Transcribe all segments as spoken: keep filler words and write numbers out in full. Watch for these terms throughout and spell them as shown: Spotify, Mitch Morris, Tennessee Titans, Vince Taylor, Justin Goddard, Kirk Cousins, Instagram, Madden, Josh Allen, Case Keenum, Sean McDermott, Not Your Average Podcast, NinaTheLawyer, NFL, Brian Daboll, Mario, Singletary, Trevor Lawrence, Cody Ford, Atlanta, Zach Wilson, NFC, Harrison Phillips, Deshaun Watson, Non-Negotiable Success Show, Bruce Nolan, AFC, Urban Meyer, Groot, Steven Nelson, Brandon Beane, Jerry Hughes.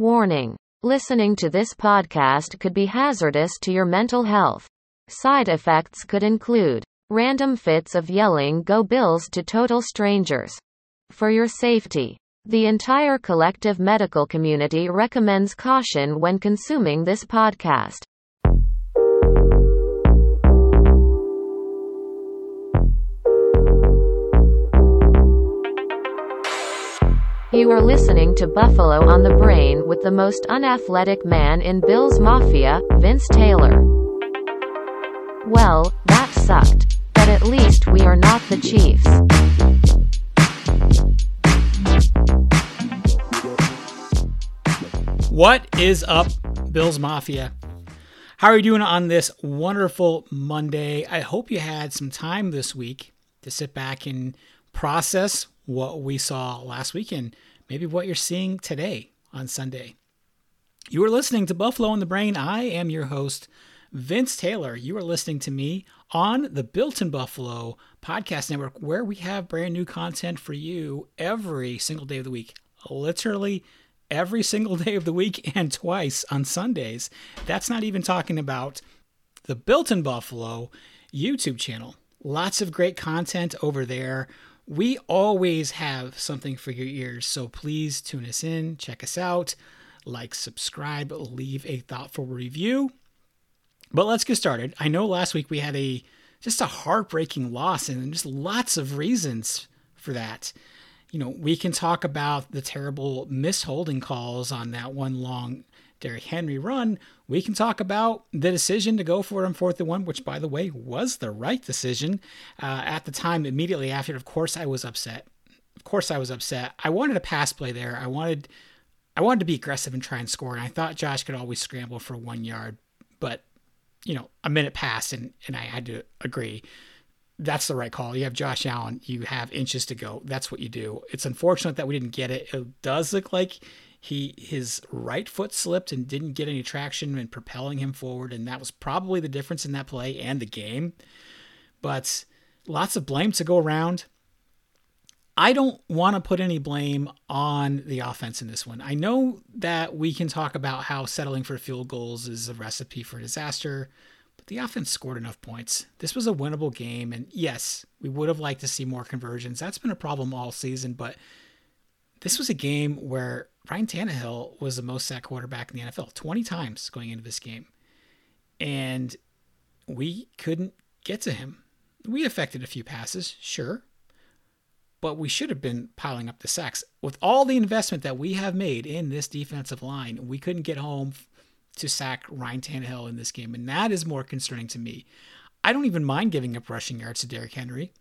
Warning. Listening to this podcast could be hazardous to your mental health. Side effects could include random fits of yelling "Go Bills" to total strangers. For your safety, the entire collective medical community recommends caution when consuming this podcast. You are listening to Buffalo on the Brain with the most unathletic man in Bill's Mafia, Vince Taylor. Well, that sucked. But at least we are not the Chiefs. What is up, Bill's Mafia? How are you doing on this wonderful Monday? I hope you had some time this week to sit back and process what we saw last weekend, maybe what you're seeing today on Sunday. You are listening to Buffalo on the Brain. I am your host, Vince Taylor. You are listening to me on the Built in Buffalo podcast network, where we have brand new content for you every single day of the week, literally every single day of the week and twice on Sundays. That's not even talking about the Built in Buffalo YouTube channel. Lots of great content over there. We always have something for your ears, so please tune us in, check us out, like, subscribe, leave a thoughtful review. But let's get started. I know last week we had a just a heartbreaking loss, and just lots of reasons for that. You know, we can talk about the terrible misholding calls on that one long Derrick Henry run. We can talk about the decision to go for it on fourth and one, which, by the way, was the right decision. Uh, at the time, immediately after, of course, I was upset. Of course, I was upset. I wanted a pass play there. I wanted, I wanted to be aggressive and try and score. And I thought Josh could always scramble for one yard, but you know, a minute passed, and and I had to agree. That's the right call. You have Josh Allen. You have inches to go. That's what you do. It's unfortunate that we didn't get it. It does look like He his right foot slipped and didn't get any traction in propelling him forward, and that was probably the difference in that play and the game. But lots of blame to go around. I don't want to put any blame on the offense in this one. I know that we can talk about how settling for field goals is a recipe for disaster, but the offense scored enough points. This was a winnable game, and yes, we would have liked to see more conversions. That's been a problem all season, but this was a game where Ryan Tannehill was the most sacked quarterback in the N F L, twenty times going into this game. And we couldn't get to him. We affected a few passes, sure, but we should have been piling up the sacks. With all the investment that we have made in this defensive line, we couldn't get home to sack Ryan Tannehill in this game, and that is more concerning to me. I don't even mind giving up rushing yards to Derrick Henry.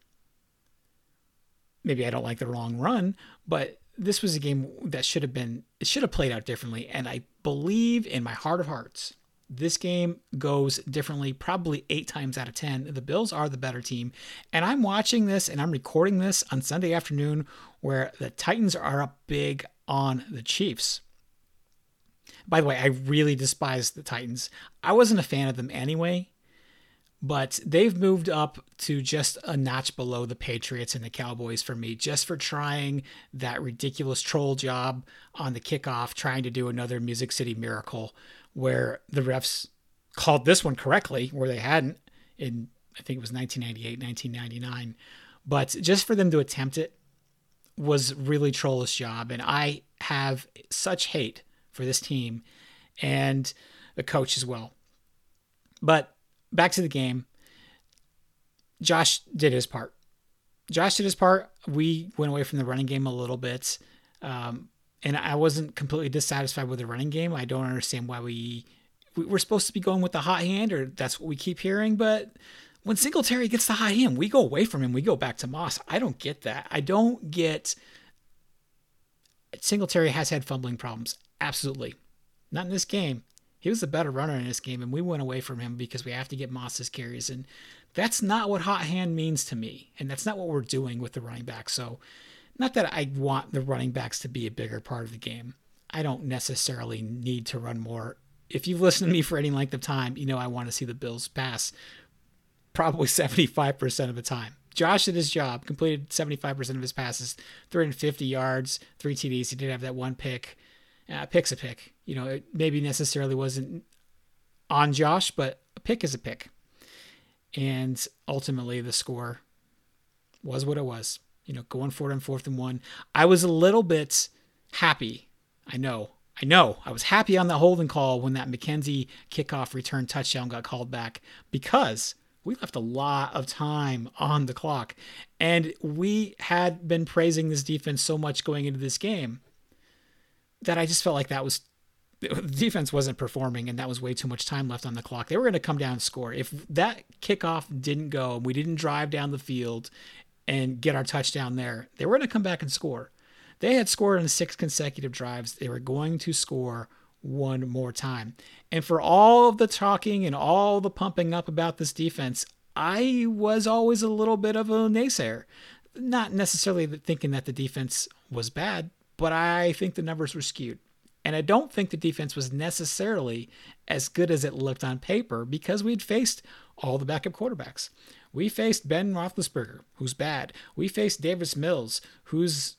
Maybe I don't like the wrong run, but this was a game that should have been, it should have played out differently. And I believe in my heart of hearts, this game goes differently, probably eight times out of ten. The Bills are the better team. And I'm watching this and I'm recording this on Sunday afternoon where the Titans are up big on the Chiefs. By the way, I really despise the Titans. I wasn't a fan of them anyway, but they've moved up to just a notch below the Patriots and the Cowboys for me, just for trying that ridiculous troll job on the kickoff, trying to do another Music City Miracle where the refs called this one correctly, where they hadn't in, I think it was nineteen ninety-eight, nineteen ninety-nine. But just for them to attempt it was really trollish job. And I have such hate for this team and the coach as well. But back to the game. Josh did his part. Josh did his part. We went away from the running game a little bit. Um, and I wasn't completely dissatisfied with the running game. I don't understand why we, we we're supposed to be going with the hot hand, or that's what we keep hearing. But when Singletary gets the hot hand, we go away from him. We go back to Moss. I don't get that. I don't get. Singletary has had fumbling problems. Absolutely. Not in this game. He was the better runner in this game, and we went away from him because we have to get Moss's carries. And that's not what hot hand means to me, and that's not what we're doing with the running back. So not that I want the running backs to be a bigger part of the game. I don't necessarily need to run more. If you've listened to me for any length of time, you know I want to see the Bills pass probably seventy-five percent of the time. Josh did his job, completed seventy-five percent of his passes, three hundred fifty yards, three T Ds. He did have that one pick. Uh, pick's a pick. You know, it maybe necessarily wasn't on Josh, but a pick is a pick. And ultimately the score was what it was. You know, going for it on fourth and one. I was a little bit happy. I know. I know. I was happy on the holding call when that McKenzie kickoff return touchdown got called back, because we left a lot of time on the clock. And we had been praising this defense so much going into this game that I just felt like that was the defense wasn't performing, and that was way too much time left on the clock. They were going to come down and score. If that kickoff didn't go and we didn't drive down the field and get our touchdown there, they were going to come back and score. They had scored on six consecutive drives. They were going to score one more time. And for all of the talking and all the pumping up about this defense, I was always a little bit of a naysayer. Not necessarily thinking that the defense was bad, but I think the numbers were skewed. And I don't think the defense was necessarily as good as it looked on paper, because we'd faced all the backup quarterbacks. We faced Ben Roethlisberger, who's bad. We faced Davis Mills, who's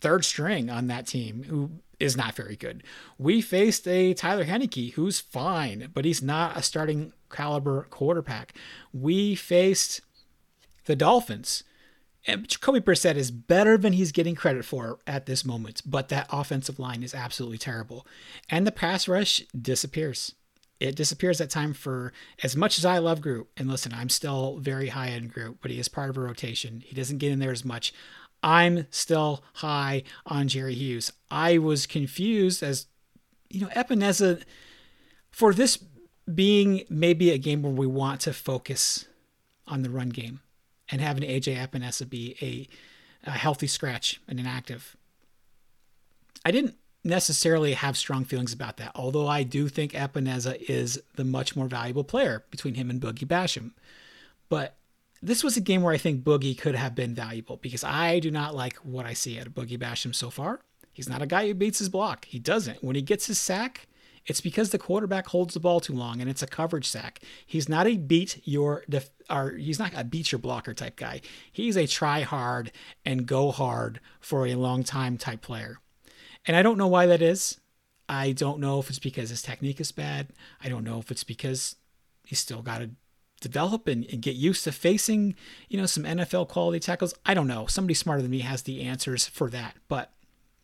third string on that team, who is not very good. We faced a Tyler Heinicke, who's fine, but he's not a starting caliber quarterback. We faced the Dolphins, and Jacoby Brissett is better than he's getting credit for at this moment, but that offensive line is absolutely terrible. And the pass rush disappears. It disappears at time for as much as I love Groot. And listen, I'm still very high on Groot, but he is part of a rotation. He doesn't get in there as much. I'm still high on Jerry Hughes. I was confused as, you know, Epenesa, for this being maybe a game where we want to focus on the run game and having A J. Epenesa be a, a healthy scratch and inactive. I didn't necessarily have strong feelings about that, although I do think Epenesa is the much more valuable player between him and Boogie Basham. But this was a game where I think Boogie could have been valuable, because I do not like what I see out of Boogie Basham so far. He's not a guy who beats his block. He doesn't. When he gets his sack, it's because the quarterback holds the ball too long and it's a coverage sack. He's not a beat your def- or he's not a beat your blocker type guy. He's a try hard and go hard for a long time type player. And I don't know why that is. I don't know if it's because his technique is bad. I don't know if it's because he's still got to develop and, and get used to facing, you know, some N F L quality tackles. I don't know. Somebody smarter than me has the answers for that, but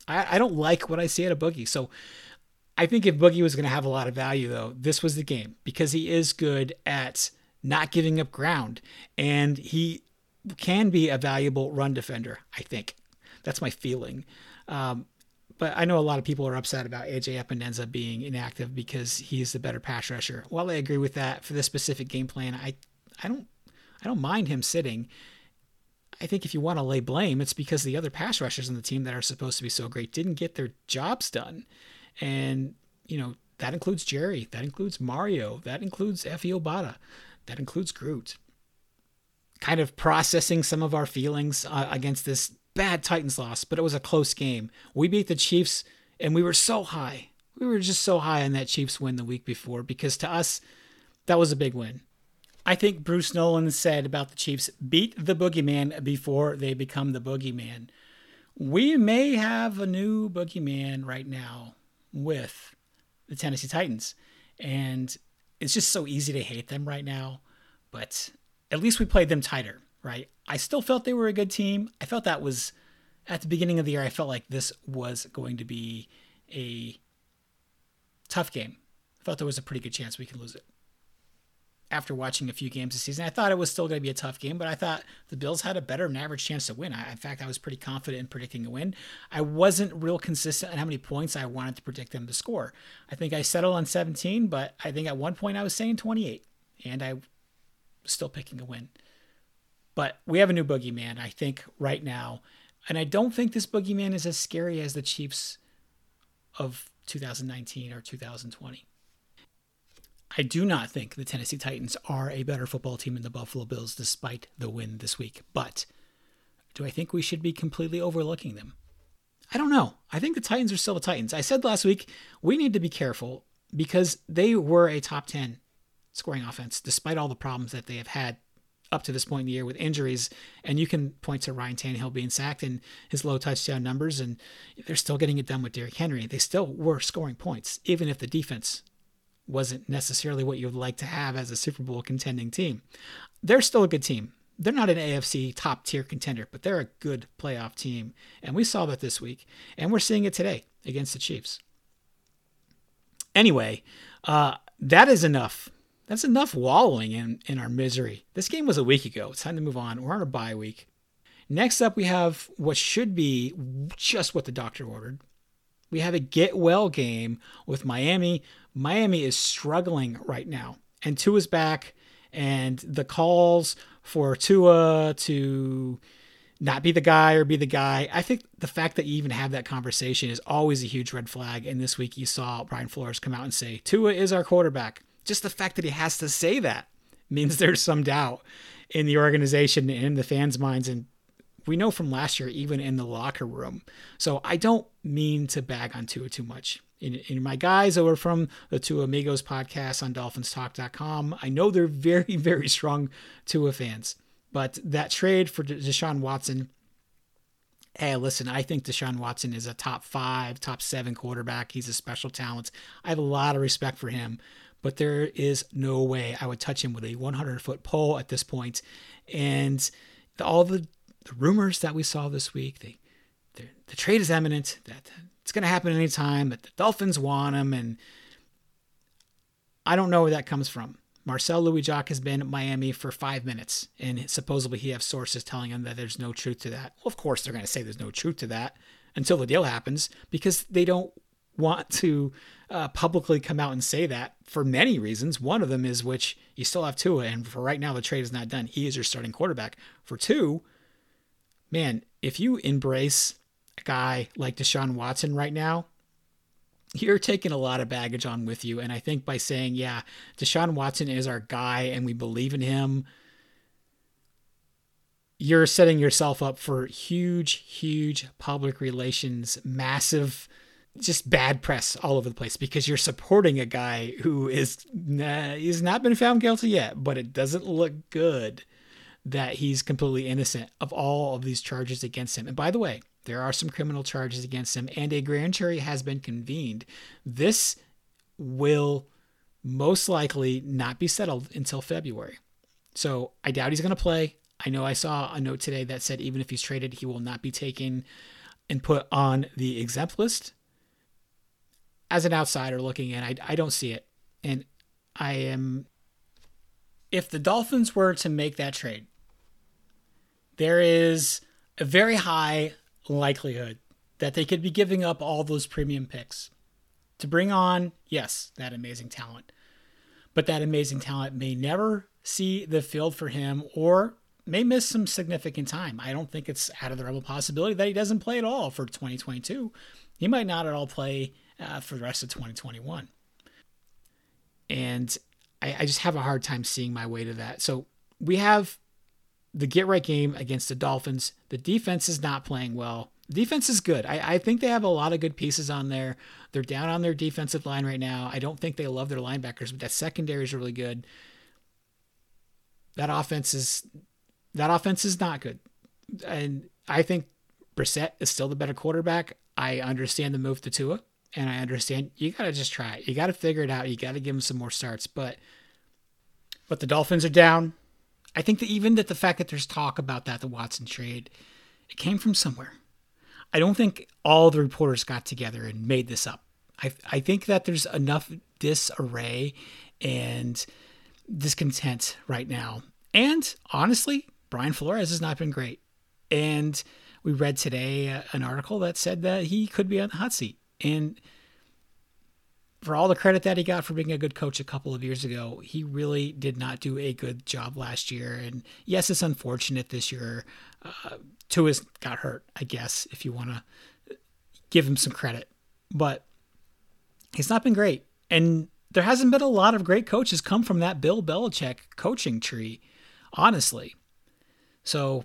I, I don't like what I see out of Boogie. So I think if Boogie was going to have a lot of value though, this was the game, because he is good at not giving up ground and he can be a valuable run defender. I think that's my feeling. Um, But I know a lot of people are upset about A J. Epenesa being inactive because he's the better pass rusher. While I agree with that for this specific game plan, I, I don't, I don't mind him sitting. I think if you want to lay blame, it's because the other pass rushers on the team that are supposed to be so great didn't get their jobs done, and you know that includes Jerry, that includes Mario, that includes Efe Obada, that includes Groot. Kind of processing some of our feelings uh, against this bad Titans loss, but it was a close game. We beat the Chiefs, and we were so high. We were just so high on that Chiefs win the week before, because to us, that was a big win. I think Bruce Nolan said about the Chiefs, beat the boogeyman before they become the boogeyman. We may have a new boogeyman right now with the Tennessee Titans, and it's just so easy to hate them right now, but at least we played them tighter, right? I still felt they were a good team. I felt that was, at the beginning of the year, I felt like this was going to be a tough game. I felt there was a pretty good chance we could lose it. After watching a few games this season, I thought it was still going to be a tough game, but I thought the Bills had a better than average chance to win. I, in fact, I was pretty confident in predicting a win. I wasn't real consistent in how many points I wanted to predict them to score. I think I settled on seventeen, but I think at one point I was saying twenty-eight, and I was still picking a win. But we have a new boogeyman, I think, right now. And I don't think this boogeyman is as scary as the Chiefs of two thousand nineteen or two thousand twenty. I do not think the Tennessee Titans are a better football team than the Buffalo Bills, despite the win this week. But do I think we should be completely overlooking them? I don't know. I think the Titans are still the Titans. I said last week, we need to be careful because they were a top ten scoring offense, despite all the problems that they have had up to this point in the year with injuries. And you can point to Ryan Tannehill being sacked and his low touchdown numbers, and they're still getting it done with Derrick Henry. They still were scoring points, even if the defense wasn't necessarily what you'd like to have as a Super Bowl contending team. They're still a good team. They're not an A F C top tier contender, but they're a good playoff team. And we saw that this week, and we're seeing it today against the Chiefs. Anyway, uh, that is enough. That's enough wallowing in, in our misery. This game was a week ago. It's time to move on. We're on a bye week. Next up, we have what should be just what the doctor ordered. We have a get well game with Miami. Miami is struggling right now, and Tua's back, and the calls for Tua to not be the guy or be the guy. I think the fact that you even have that conversation is always a huge red flag. And this week you saw Brian Flores come out and say, Tua is our quarterback. Just the fact that he has to say that means there's some doubt in the organization and in the fans' minds. And we know from last year, even in the locker room. So I don't mean to bag on Tua too much. In, in my guys over from the Two Amigos podcast on dolphins talk dot com, I know they're very, very strong Tua fans. But that trade for Deshaun Watson, hey, listen, I think Deshaun Watson is a top five, top seven quarterback. He's a special talent. I have a lot of respect for him. But there is no way I would touch him with a hundred-foot pole at this point. And the, all the, the rumors that we saw this week, they, the trade is imminent, that it's going to happen anytime, that the Dolphins want him, and I don't know where that comes from. Marcel Louis-Jacques has been at Miami for five minutes, and supposedly he has sources telling him that there's no truth to that. Well, of course, they're going to say there's no truth to that until the deal happens, because they don't want to uh, publicly come out and say that for many reasons. One of them is which you still have Tua, and for right now, the trade is not done. He is your starting quarterback. For two, man, if you embrace a guy like Deshaun Watson right now, you're taking a lot of baggage on with you. And I think by saying, yeah, Deshaun Watson is our guy and we believe in him, you're setting yourself up for huge, huge public relations, massive, just bad press all over the place, because you're supporting a guy who is nah, he's not been found guilty yet, but it doesn't look good that he's completely innocent of all of these charges against him. And by the way, there are some criminal charges against him, and a grand jury has been convened. This will most likely not be settled until February. So I doubt he's going to play. I know I saw a note today that said even if he's traded, he will not be taken and put on the exempt list. As an outsider looking in, I, I don't see it. And I am... If the Dolphins were to make that trade, there is a very high likelihood that they could be giving up all those premium picks to bring on, yes, that amazing talent. But that amazing talent may never see the field for him, or may miss some significant time. I don't think it's out of the realm of possibility that he doesn't play at all for twenty twenty-two. He might not at all play uh, for the rest of twenty twenty-one. And I, I just have a hard time seeing my way to that. So we have the get right game against the Dolphins. The defense is not playing well. The defense is good. I, I think they have a lot of good pieces on there. They're down on their defensive line right now. I don't think they love their linebackers, but that secondary is really good. That offense is that offense is not good. And I think Brissett is still the better quarterback. I understand the move to Tua, and I understand you got to just try it. You got to figure it out. You got to give him some more starts. But but the Dolphins are down. I think that even that the fact that there's talk about that, the Watson trade, it came from somewhere. I don't think all the reporters got together and made this up. I I think that there's enough disarray and discontent right now. And honestly, Brian Flores has not been great. And we read today an article that said that he could be on the hot seat. And for all the credit that he got for being a good coach a couple of years ago, he really did not do a good job last year. And yes, it's unfortunate this year. Uh, Tua's got hurt, I guess, if you want to give him some credit. But he's not been great. And there hasn't been a lot of great coaches come from that Bill Belichick coaching tree, honestly. So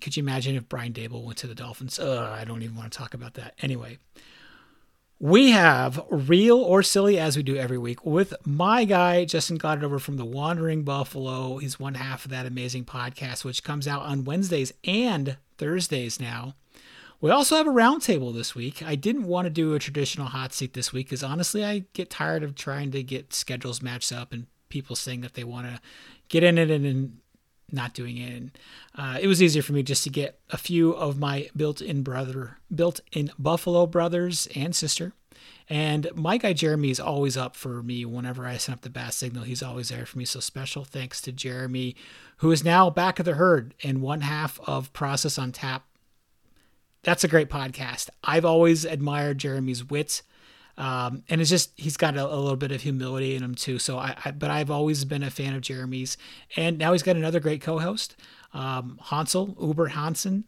could you imagine if Brian Daboll went to the Dolphins? Ugh, I don't even want to talk about that. Anyway. We have Real or Silly, as we do every week, with my guy, Justin Goddard, over from the Wandering Buffalo. He's one half of that amazing podcast, which comes out on Wednesdays and Thursdays now. We also have a roundtable this week. I didn't want to do a traditional hot seat this week because, honestly, I get tired of trying to get schedules matched up and people saying that they want to get in it and then not doing it. And, uh, it was easier for me just to get a few of my built-in brother, built-in Buffalo brothers and sister. And my guy Jeremy is always up for me whenever I send up the bat signal. He's always there for me. So special thanks to Jeremy, who is now back of the herd and one half of Process on Tap. That's a great podcast. I've always admired Jeremy's wits. Um, and it's just, he's got a, a little bit of humility in him too. So I, I, but I've always been a fan of Jeremy's, and now he's got another great co-host, um, Hansel, Uber Hansen,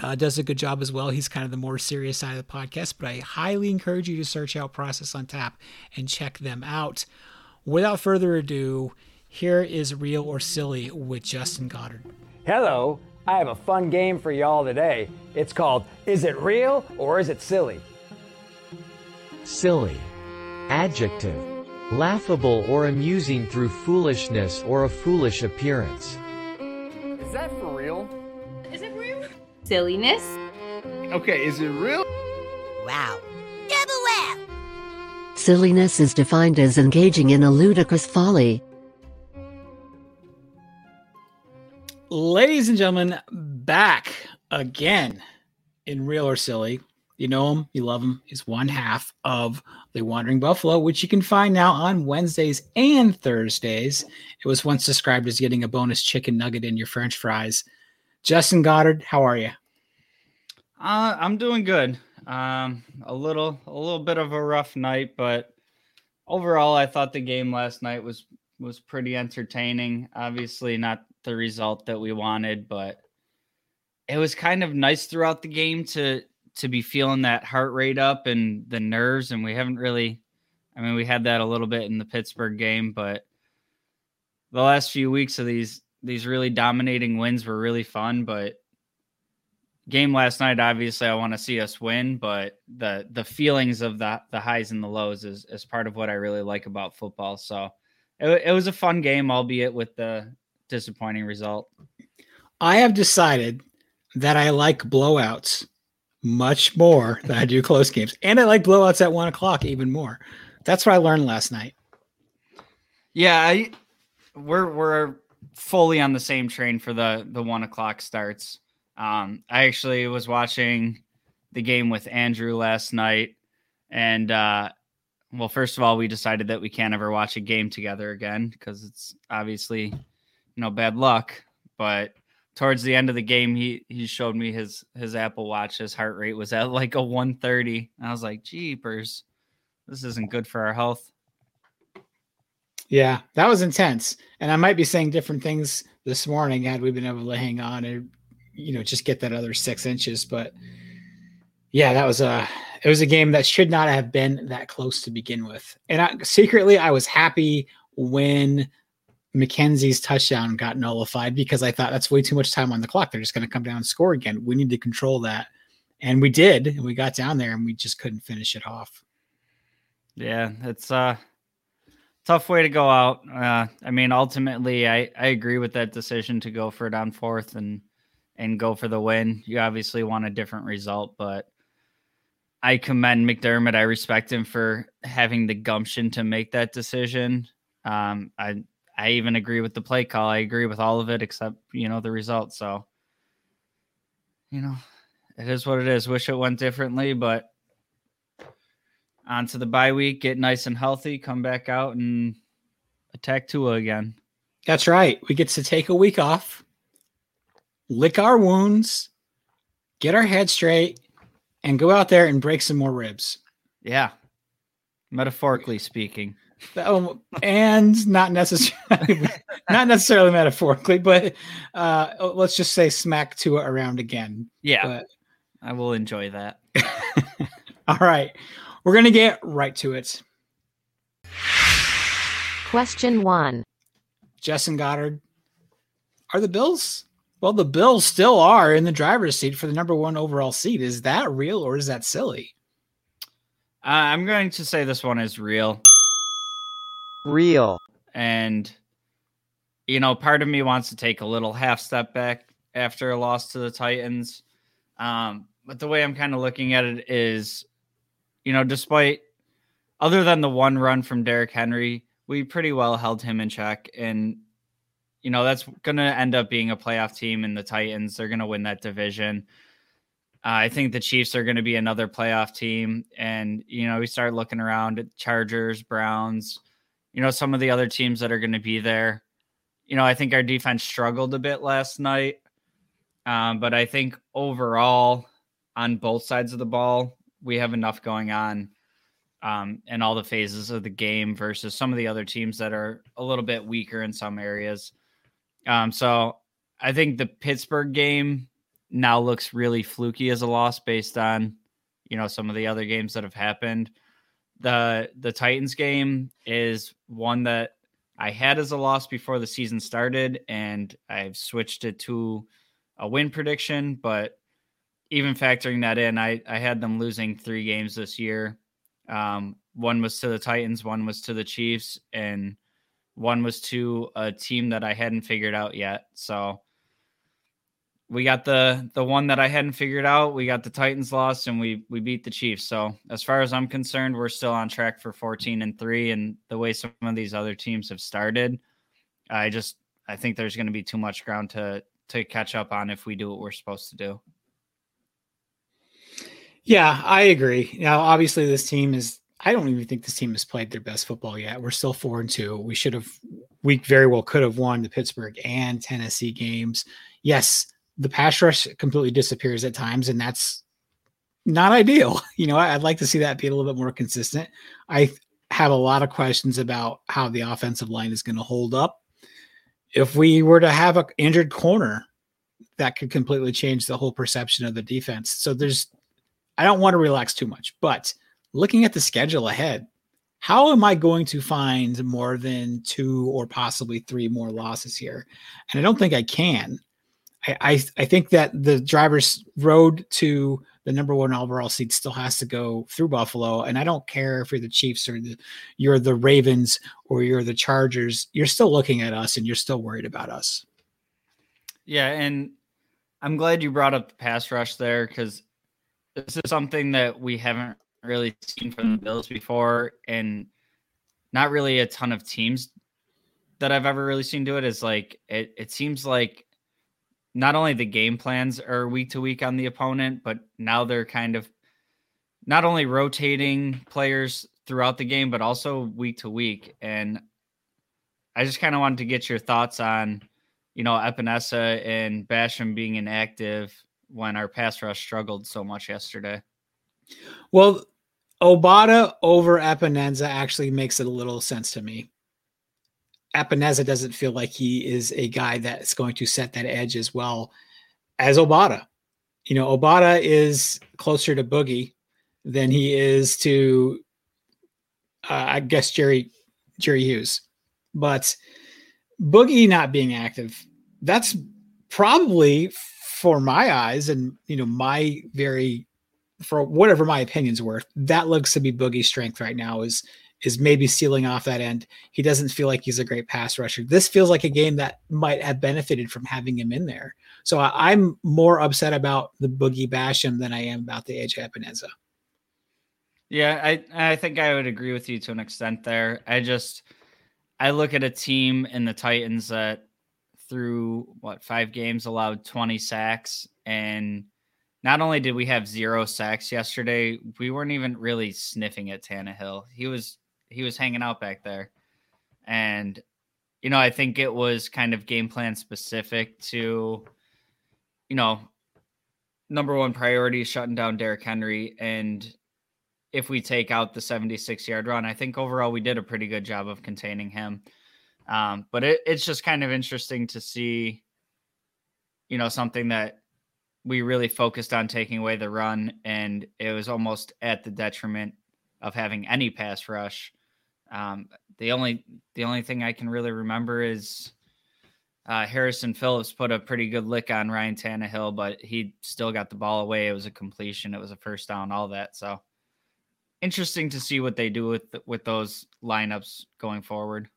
uh, does a good job as well. He's kind of the more serious side of the podcast, but I highly encourage you to search out Process on Tap and check them out. Without further ado, here is Real or Silly with Justin Goddard. Hello. I have a fun game for y'all today. It's called, Is It Real or Is It Silly? Silly. Adjective. Laughable or amusing through foolishness or a foolish appearance. Is that for real? Is it real? Silliness. Okay, is it real? Wow. Double wow. Silliness is defined as engaging in a ludicrous folly. Ladies and gentlemen, back again in Real or Silly. You know him, you love him. He's one half of the Wandering Buffalo, which you can find now on Wednesdays and Thursdays. It was once described as getting a bonus chicken nugget in your French fries. Justin Goddard, how are you? Uh, I'm doing good. Um, a little, a little bit of a rough night, but overall, I thought the game last night was was pretty entertaining. Obviously, not the result that we wanted, but it was kind of nice throughout the game to. to be feeling that heart rate up and the nerves. And we haven't really, I mean, we had that a little bit in the Pittsburgh game, but the last few weeks of these, these really dominating wins were really fun, but game last night, obviously I want to see us win, but the, the feelings of the, the highs and the lows is, is part of what I really like about football. So it, it was a fun game, albeit with the disappointing result. I have decided that I like blowouts much more than I do close games. And I like blowouts at one o'clock even more. That's what I learned last night. Yeah, I, we're we're fully on the same train for the, the one o'clock starts. Um, I actually was watching the game with Andrew last night. And, uh, well, first of all, we decided that we can't ever watch a game together again because it's obviously, you know, bad luck. But towards the end of the game, he, he showed me his, his Apple Watch. His heart rate was at like a one thirty. And I was like, jeepers, this isn't good for our health. Yeah, that was intense. And I might be saying different things this morning had we been able to hang on and, you know, just get that other six inches. But yeah, that was a, it was a game that should not have been that close to begin with. And I, secretly, I was happy when McKenzie's touchdown got nullified because I thought that's way too much time on the clock. They're just going to come down and score again. We need to control that. And we did. And we got down there and we just couldn't finish it off. Yeah. It's a tough way to go out. Uh, I mean, ultimately I, I agree with that decision to go for it on fourth and, and go for the win. You obviously want a different result, but I commend McDermott. I respect him for having the gumption to make that decision. Um, I, I even agree with the play call. I agree with all of it except, you know, the result. So, you know, it is what it is. Wish it went differently, but on to the bye week, get nice and healthy, come back out and attack Tua again. That's right. We get to take a week off, lick our wounds, get our head straight, and go out there and break some more ribs. Yeah. Metaphorically speaking. Oh, and not necessarily, not necessarily metaphorically, but uh, let's just say smack Tua around again. Yeah, but I will enjoy that. All right, we're gonna get right to it. Question one: Justin Goddard, are the Bills? Well, the Bills still are in the driver's seat for the number one overall seed. Is that real or is that silly? Uh, I'm going to say this one is real. Real. And, you know, part of me wants to take a little half step back after a loss to the Titans. Um, but the way I'm kind of looking at it is, you know, despite, other than the one run from Derrick Henry, we pretty well held him in check. And, you know, that's going to end up being a playoff team in the Titans. They're going to win that division. Uh, I think the Chiefs are going to be another playoff team. And, you know, we start looking around at Chargers, Browns, you know, some of the other teams that are going to be there. You know, I think our defense struggled a bit last night. Um, but I think overall on both sides of the ball, we have enough going on um, in all the phases of the game versus some of the other teams that are a little bit weaker in some areas. Um, so I think the Pittsburgh game now looks really fluky as a loss based on, you know, some of the other games that have happened. The the Titans game is one that I had as a loss before the season started, and I've switched it to a win prediction. But even factoring that in, I, I had them losing three games this year. Um, one was to the Titans, one was to the Chiefs, and one was to a team that I hadn't figured out yet. So we got the the one that I hadn't figured out. We got the Titans lost, and we we beat the Chiefs. So as far as I'm concerned, we're still on track for fourteen and three. And the way some of these other teams have started, I just I think there's going to be too much ground to to catch up on if we do what we're supposed to do. Yeah, I agree. Now, obviously, this team is. I don't even think this team has played their best football yet. We're still four and two. We should have, we very well could have won the Pittsburgh and Tennessee games. Yes, the pass rush completely disappears at times, and that's not ideal. You know, I'd like to see that be a little bit more consistent. I have a lot of questions about how the offensive line is going to hold up. If we were to have an injured corner, that could completely change the whole perception of the defense. So there's, I don't want to relax too much, but looking at the schedule ahead, how am I going to find more than two or possibly three more losses here? And I don't think I can. I I, I think that the driver's road to the number one overall seed still has to go through Buffalo. And I don't care if you're the Chiefs or the, you're the Ravens or you're the Chargers. You're still looking at us and you're still worried about us. Yeah, and I'm glad you brought up the pass rush there because this is something that we haven't really seen from the Bills before, and not really a ton of teams that I've ever really seen do it. Is like it, it seems like not only the game plans are week to week on the opponent, but now they're kind of not only rotating players throughout the game, but also week to week. And I just kind of wanted to get your thoughts on, you know, Epenesa and Basham being inactive when our pass rush struggled so much yesterday. Well, Obada over Epenesa actually makes it a little sense to me. Epenesa doesn't feel like he is a guy that's going to set that edge as well as Obada. You know, Obada is closer to Boogie than he is to, uh, I guess, Jerry, Jerry Hughes. But Boogie not being active, that's probably for my eyes and, you know, my very... for whatever my opinion's worth, that looks to be Boogie's strength right now is, is maybe sealing off that end. He doesn't feel like he's a great pass rusher. This feels like a game that might have benefited from having him in there. So I, I'm more upset about the Boogie Basham than I am about the A J. Epenesa. Yeah, I, I think I would agree with you to an extent there. I just, I look at a team in the Titans that through what, five games allowed twenty sacks, and not only did we have zero sacks yesterday, we weren't even really sniffing at Tannehill. He was he was hanging out back there. And, you know, I think it was kind of game plan specific to, you know, number one priority, shutting down Derrick Henry. And if we take out the seventy-six-yard run, I think overall we did a pretty good job of containing him. Um, but it, it's just kind of interesting to see, you know, something that we really focused on taking away the run, and it was almost at the detriment of having any pass rush. Um, the only, the only thing I can really remember is uh, Harrison Phillips put a pretty good lick on Ryan Tannehill, but he still got the ball away. It was a completion. It was a first down, all that. So interesting to see what they do with with those lineups going forward.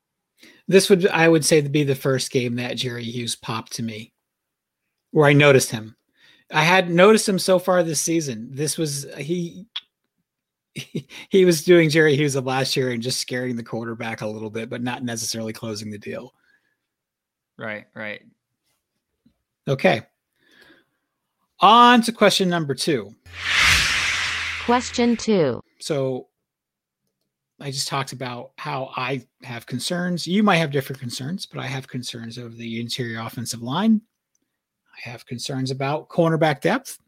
This would, I would say, be the first game that Jerry Hughes popped to me, where I noticed him. I hadn't noticed him so far this season. This was he. He was doing Jerry Hughes of last year and just scaring the quarterback a little bit, but not necessarily closing the deal. Right, right. Okay. On to question number two. Question two. So I just talked about how I have concerns. You might have different concerns, but I have concerns over the interior offensive line. I have concerns about cornerback depth.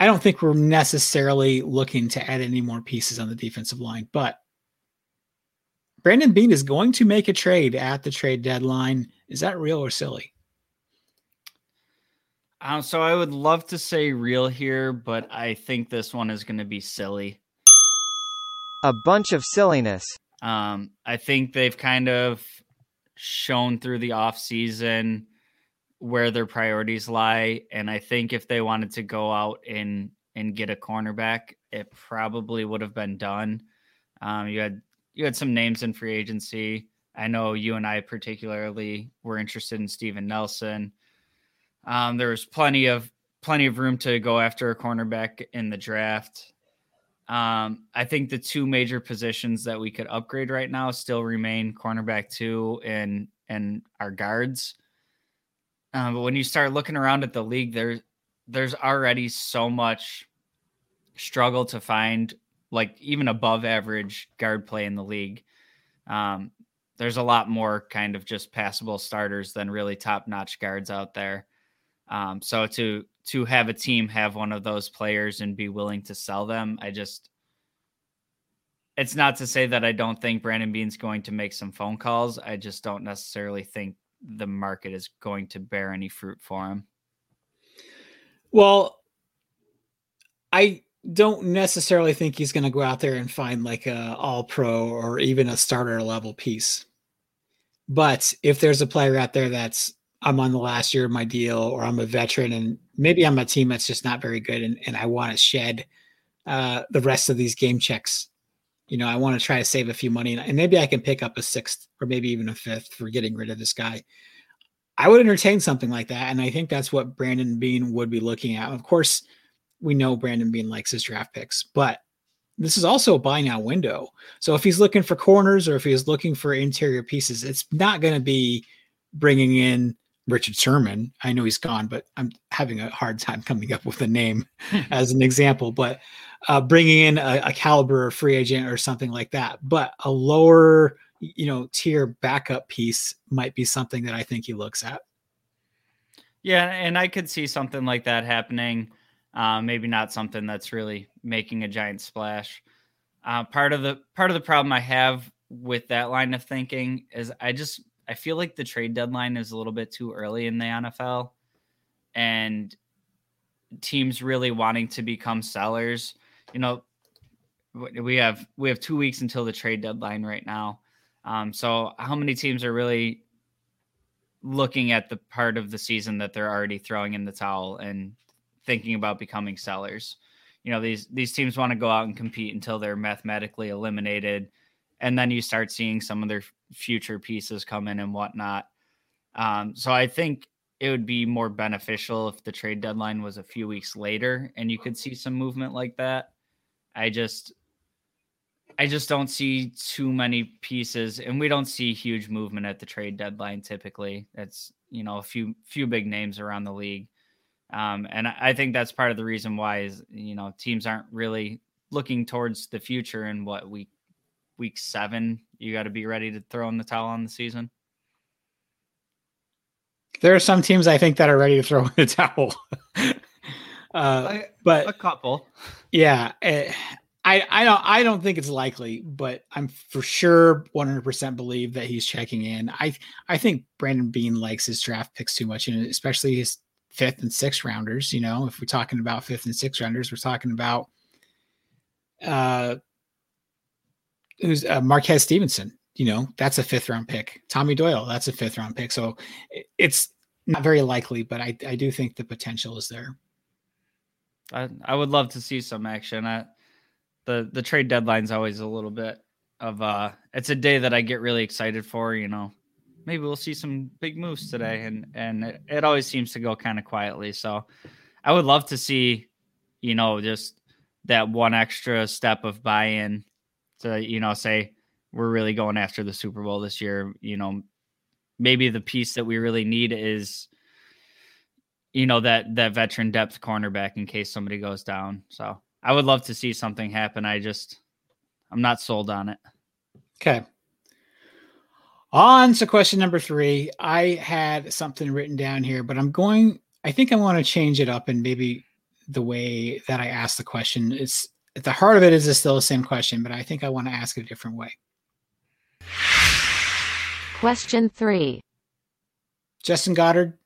I don't think we're necessarily looking to add any more pieces on the defensive line, but Brandon Beane is going to make a trade at the trade deadline. Is that real or silly? Um, so I would love to say real here, but I think this one is going to be silly. A bunch of silliness. Um, I think they've kind of shown through the offseason where their priorities lie. And I think if they wanted to go out and, and get a cornerback, it probably would have been done. Um, you had, you had some names in free agency. I know you and I particularly were interested in Steven Nelson. Um, there was plenty of, plenty of room to go after a cornerback in the draft. Um, I think the two major positions that we could upgrade right now still remain cornerback two and, and our guards. Um, but when you start looking around at the league, there, there's already so much struggle to find, like, even above average guard play in the league. Um, there's a lot more kind of just passable starters than really top-notch guards out there. Um, so to to have a team have one of those players and be willing to sell them, I just – it's not to say that I don't think Brandon Beane's going to make some phone calls. I just don't necessarily think the market is going to bear any fruit for him. Well, I don't necessarily think he's going to go out there and find like a all pro or even a starter level piece. But if there's a player out there that's I'm on the last year of my deal, or I'm a veteran and maybe I'm a team that's just not very good. And, and I want to shed uh, the rest of these game checks. You know, I want to try to save a few money, and, and maybe I can pick up a sixth or maybe even a fifth for getting rid of this guy. I would entertain something like that, and I think that's what Brandon Beane would be looking at. Of course, we know Brandon Beane likes his draft picks, but this is also a buy now window. So if he's looking for corners or if he's looking for interior pieces, it's not going to be bringing in Richard Sherman. I know he's gone, but I'm having a hard time coming up with a name as an example, but uh, bringing in a, a caliber or free agent or something like that, but a lower, you know, tier backup piece might be something that I think he looks at. Yeah. And I could see something like that happening. Uh, maybe not something that's really making a giant splash. Uh, part of the, part of the problem I have with that line of thinking is I just, I feel like the trade deadline is a little bit too early in the N F L, and teams really wanting to become sellers. You know, we have, we have two weeks until the trade deadline right now. Um, so how many teams are really looking at the part of the season that they're already throwing in the towel and thinking about becoming sellers? You know, these, these teams want to go out and compete until they're mathematically eliminated. And then you start seeing some of their future pieces come in and whatnot. Um, so I think it would be more beneficial if the trade deadline was a few weeks later and you could see some movement like that. I just, I just don't see too many pieces, and we don't see huge movement at the trade deadline. Typically that's, you know, a few, few big names around the league. Um, and I think that's part of the reason why is, you know, teams aren't really looking towards the future and what we week seven, you got to be ready to throw in the towel on the season. There are some teams I think that are ready to throw in the towel, uh, but a couple. Yeah. It, I, I don't, I don't think it's likely, but I'm for sure one hundred percent believe that he's checking in. I, I think Brandon Beane likes his draft picks too much, and especially his fifth and sixth rounders. You know, if we're talking about fifth and sixth rounders, we're talking about, uh, who's uh, Marquez Stevenson, you know, that's a fifth round pick. Tommy Doyle, that's a fifth round pick. So it's not very likely, but I, I do think the potential is there. I, I would love to see some action. I, the the trade deadline's always a little bit of uh it's a day that I get really excited for, you know. Maybe we'll see some big moves today, and and it, it always seems to go kind of quietly. So I would love to see, you know, just that one extra step of buy-in to, you know, say we're really going after the Super Bowl this year. You know, maybe the piece that we really need is, you know, that, that veteran depth cornerback in case somebody goes down. So I would love to see something happen. I just, I'm not sold on it. Okay. On to question number three. I had something written down here, but I'm going, I think I want to change it up and maybe the way that I asked the question. It's at the heart of it is still the same question, but I think I want to ask it a different way. Question three. Justin Goddard.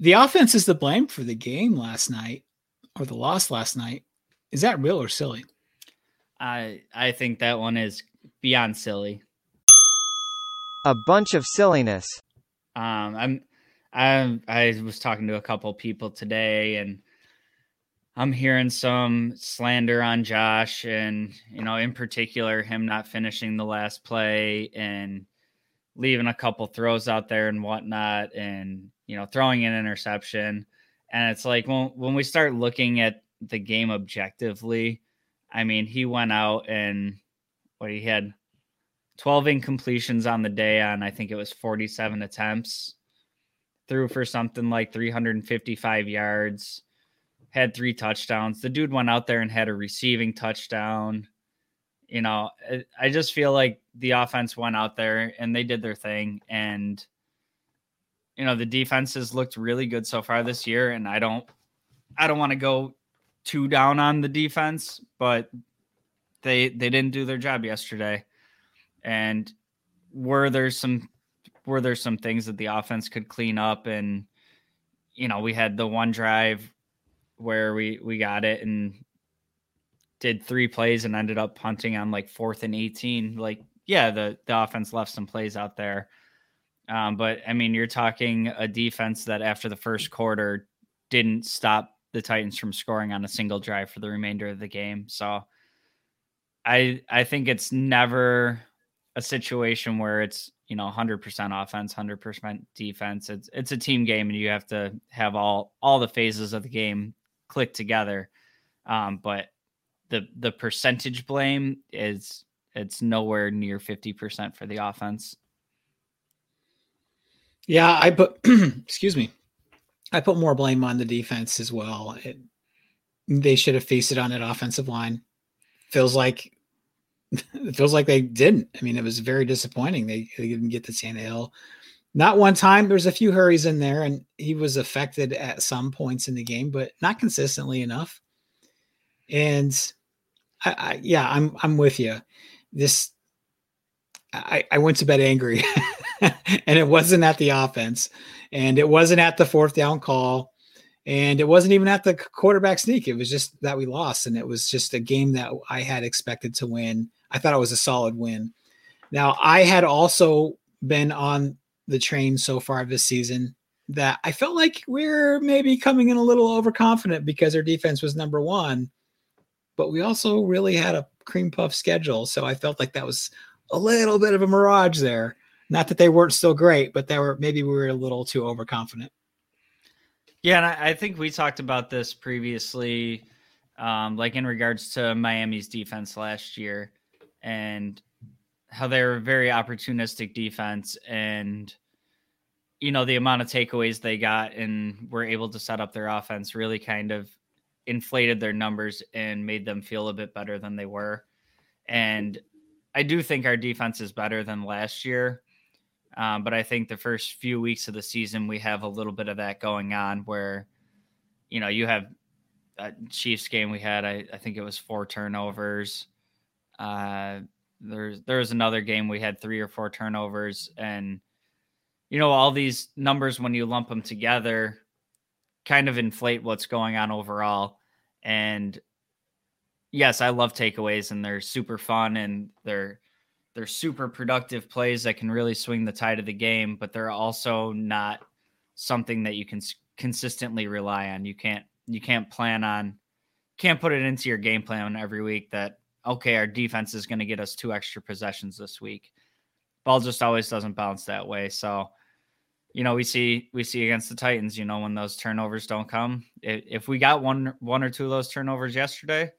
The offense is the blame for the game last night, or the loss last night. Is that real or silly? I I think that one is beyond silly. A bunch of silliness. Um, I'm I I was talking to a couple people today, and I'm hearing some slander on Josh, and you know, in particular, him not finishing the last play and leaving a couple throws out there and whatnot, and you know, throwing an interception. And it's like, well, when we start looking at the game objectively, I mean, he went out and what he had twelve incompletions on the day on, I think it was forty-seven attempts, threw for something like three hundred fifty-five yards, had three touchdowns. The dude went out there and had a receiving touchdown. You know, I just feel like the offense went out there and they did their thing, and you know, the defense has looked really good so far this year, and I don't, I don't want to go too down on the defense, but they they didn't do their job yesterday. And were there some were there some things that the offense could clean up? And you know, we had the one drive where we we got it and did three plays and ended up punting on like fourth and eighteen. Like, yeah, the the offense left some plays out there. Um, but, I mean, you're talking a defense that after the first quarter didn't stop the Titans from scoring on a single drive for the remainder of the game. So I I think it's never a situation where it's, you know, one hundred percent offense, one hundred percent defense. It's it's a team game, and you have to have all, all the phases of the game click together. Um, but the the percentage blame is it's nowhere near fifty percent for the offense. Yeah, I put, excuse me, I put more blame on the defense as well. It, they should have feasted on that offensive line. Feels like, it feels like they didn't. I mean, it was very disappointing. They, they didn't get to Tannehill. Not one time. There was a few hurries in there, and he was affected at some points in the game, but not consistently enough. And I, I yeah, I'm I'm with you. This, I, I went to bed angry. And it wasn't at the offense, and it wasn't at the fourth down call, and it wasn't even at the quarterback sneak. It was just that we lost, and it was just a game that I had expected to win. I thought it was a solid win. Now, I had also been on the train so far this season that I felt like we're maybe coming in a little overconfident because our defense was number one, but we also really had a cream puff schedule. So I felt like that was a little bit of a mirage there. Not that they weren't still great, but they were, maybe we were a little too overconfident. Yeah, and I, I think we talked about this previously, um, like in regards to Miami's defense last year and how they were a very opportunistic defense, and you know, the amount of takeaways they got and were able to set up their offense really kind of inflated their numbers and made them feel a bit better than they were. And I do think our defense is better than last year. Um, but I think the first few weeks of the season, we have a little bit of that going on where, you know, you have a Chiefs game we had, I, I think it was four turnovers. Uh, there's, there was another game we had three or four turnovers, and, you know, all these numbers, when you lump them together, kind of inflate what's going on overall. And yes, I love takeaways, and they're super fun, and they're, They're super productive plays that can really swing the tide of the game, but they're also not something that you can consistently rely on. You can't you can't plan on can't put it into your game plan every week that, okay, our defense is going to get us two extra possessions this week. Ball just always doesn't bounce that way. So, you know, we see, we see against the Titans, you know, when those turnovers don't come, if we got one, one or two of those turnovers yesterday,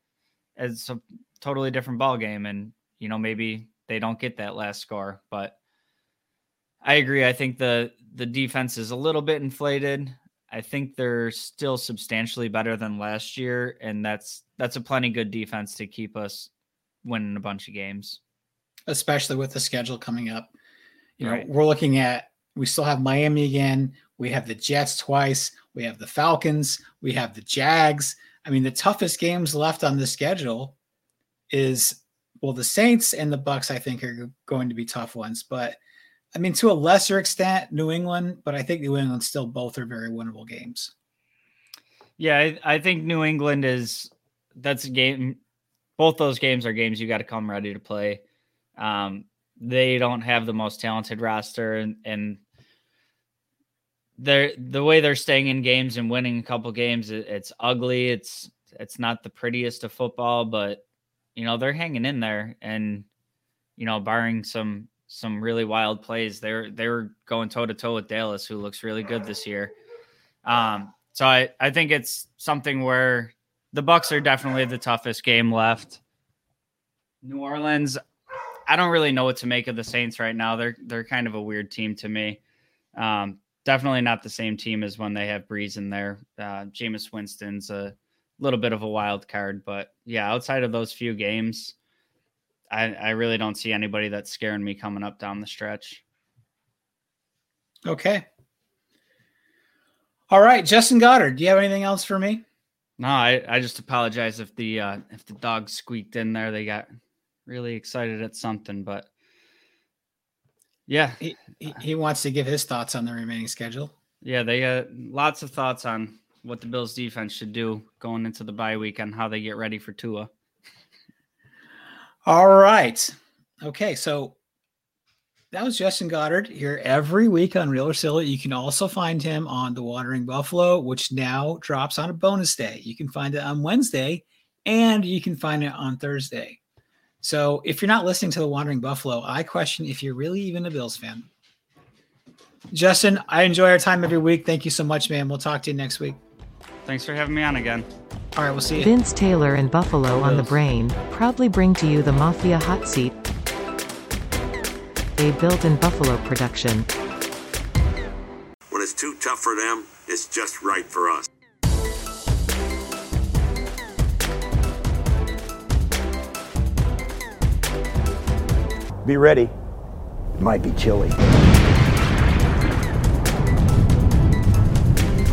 it's a totally different ball game. And, you know, maybe they don't get that last score, but I agree. I think the, the defense is a little bit inflated. I think they're still substantially better than last year. And that's, that's a plenty good defense to keep us winning a bunch of games, especially with the schedule coming up. You right. know, we're looking at, we still have Miami again. We have the Jets twice. We have the Falcons. We have the Jags. I mean, the toughest games left on the schedule is, well, the Saints and the Bucks, I think, are going to be tough ones, but I mean, to a lesser extent, New England, but I think New England still both are very winnable games. Yeah, I, I think New England is, that's a game. Both those games are games you got to come ready to play. Um, they don't have the most talented roster, and, and they're, the way they're staying in games and winning a couple games, it, it's ugly. It's, it's not the prettiest of football, but you know, they're hanging in there, and, you know, barring some, some really wild plays. They were, they were going toe to toe with Dallas, who looks really good this year. Um, so I, I think it's something where the Bucs are definitely the toughest game left. New Orleans, I don't really know what to make of the Saints right now. They're, they're kind of a weird team to me. Um, definitely not the same team as when they have Breeze in there. Uh, Jameis Winston's a little bit of a wild card, but yeah, outside of those few games, I, I really don't see anybody that's scaring me coming up down the stretch. Okay. All right, Justin Goddard, do you have anything else for me? No, I, I just apologize if the uh, if the dog squeaked in there. They got really excited at something, but yeah. He, he, he wants to give his thoughts on the remaining schedule. Yeah, they got lots of thoughts on what the Bills defense should do going into the bye week and how they get ready for Tua. All right. Okay. So that was Justin Goddard here every week on Real or Silly. You can also find him on the Wandering Buffalo, which now drops on a bonus day. You can find it on Wednesday and you can find it on Thursday. So if you're not listening to the Wandering Buffalo, I question if you're really even a Bills fan. Justin, I enjoy our time every week. Thank you so much, man. We'll talk to you next week. Thanks for having me on again. All right, we'll see you. Vince Taylor and Buffalo on the Brain proudly bring to you the Mafia Hot Seat, a Built in Buffalo production. When it's too tough for them, it's just right for us. Be ready. It might be chilly.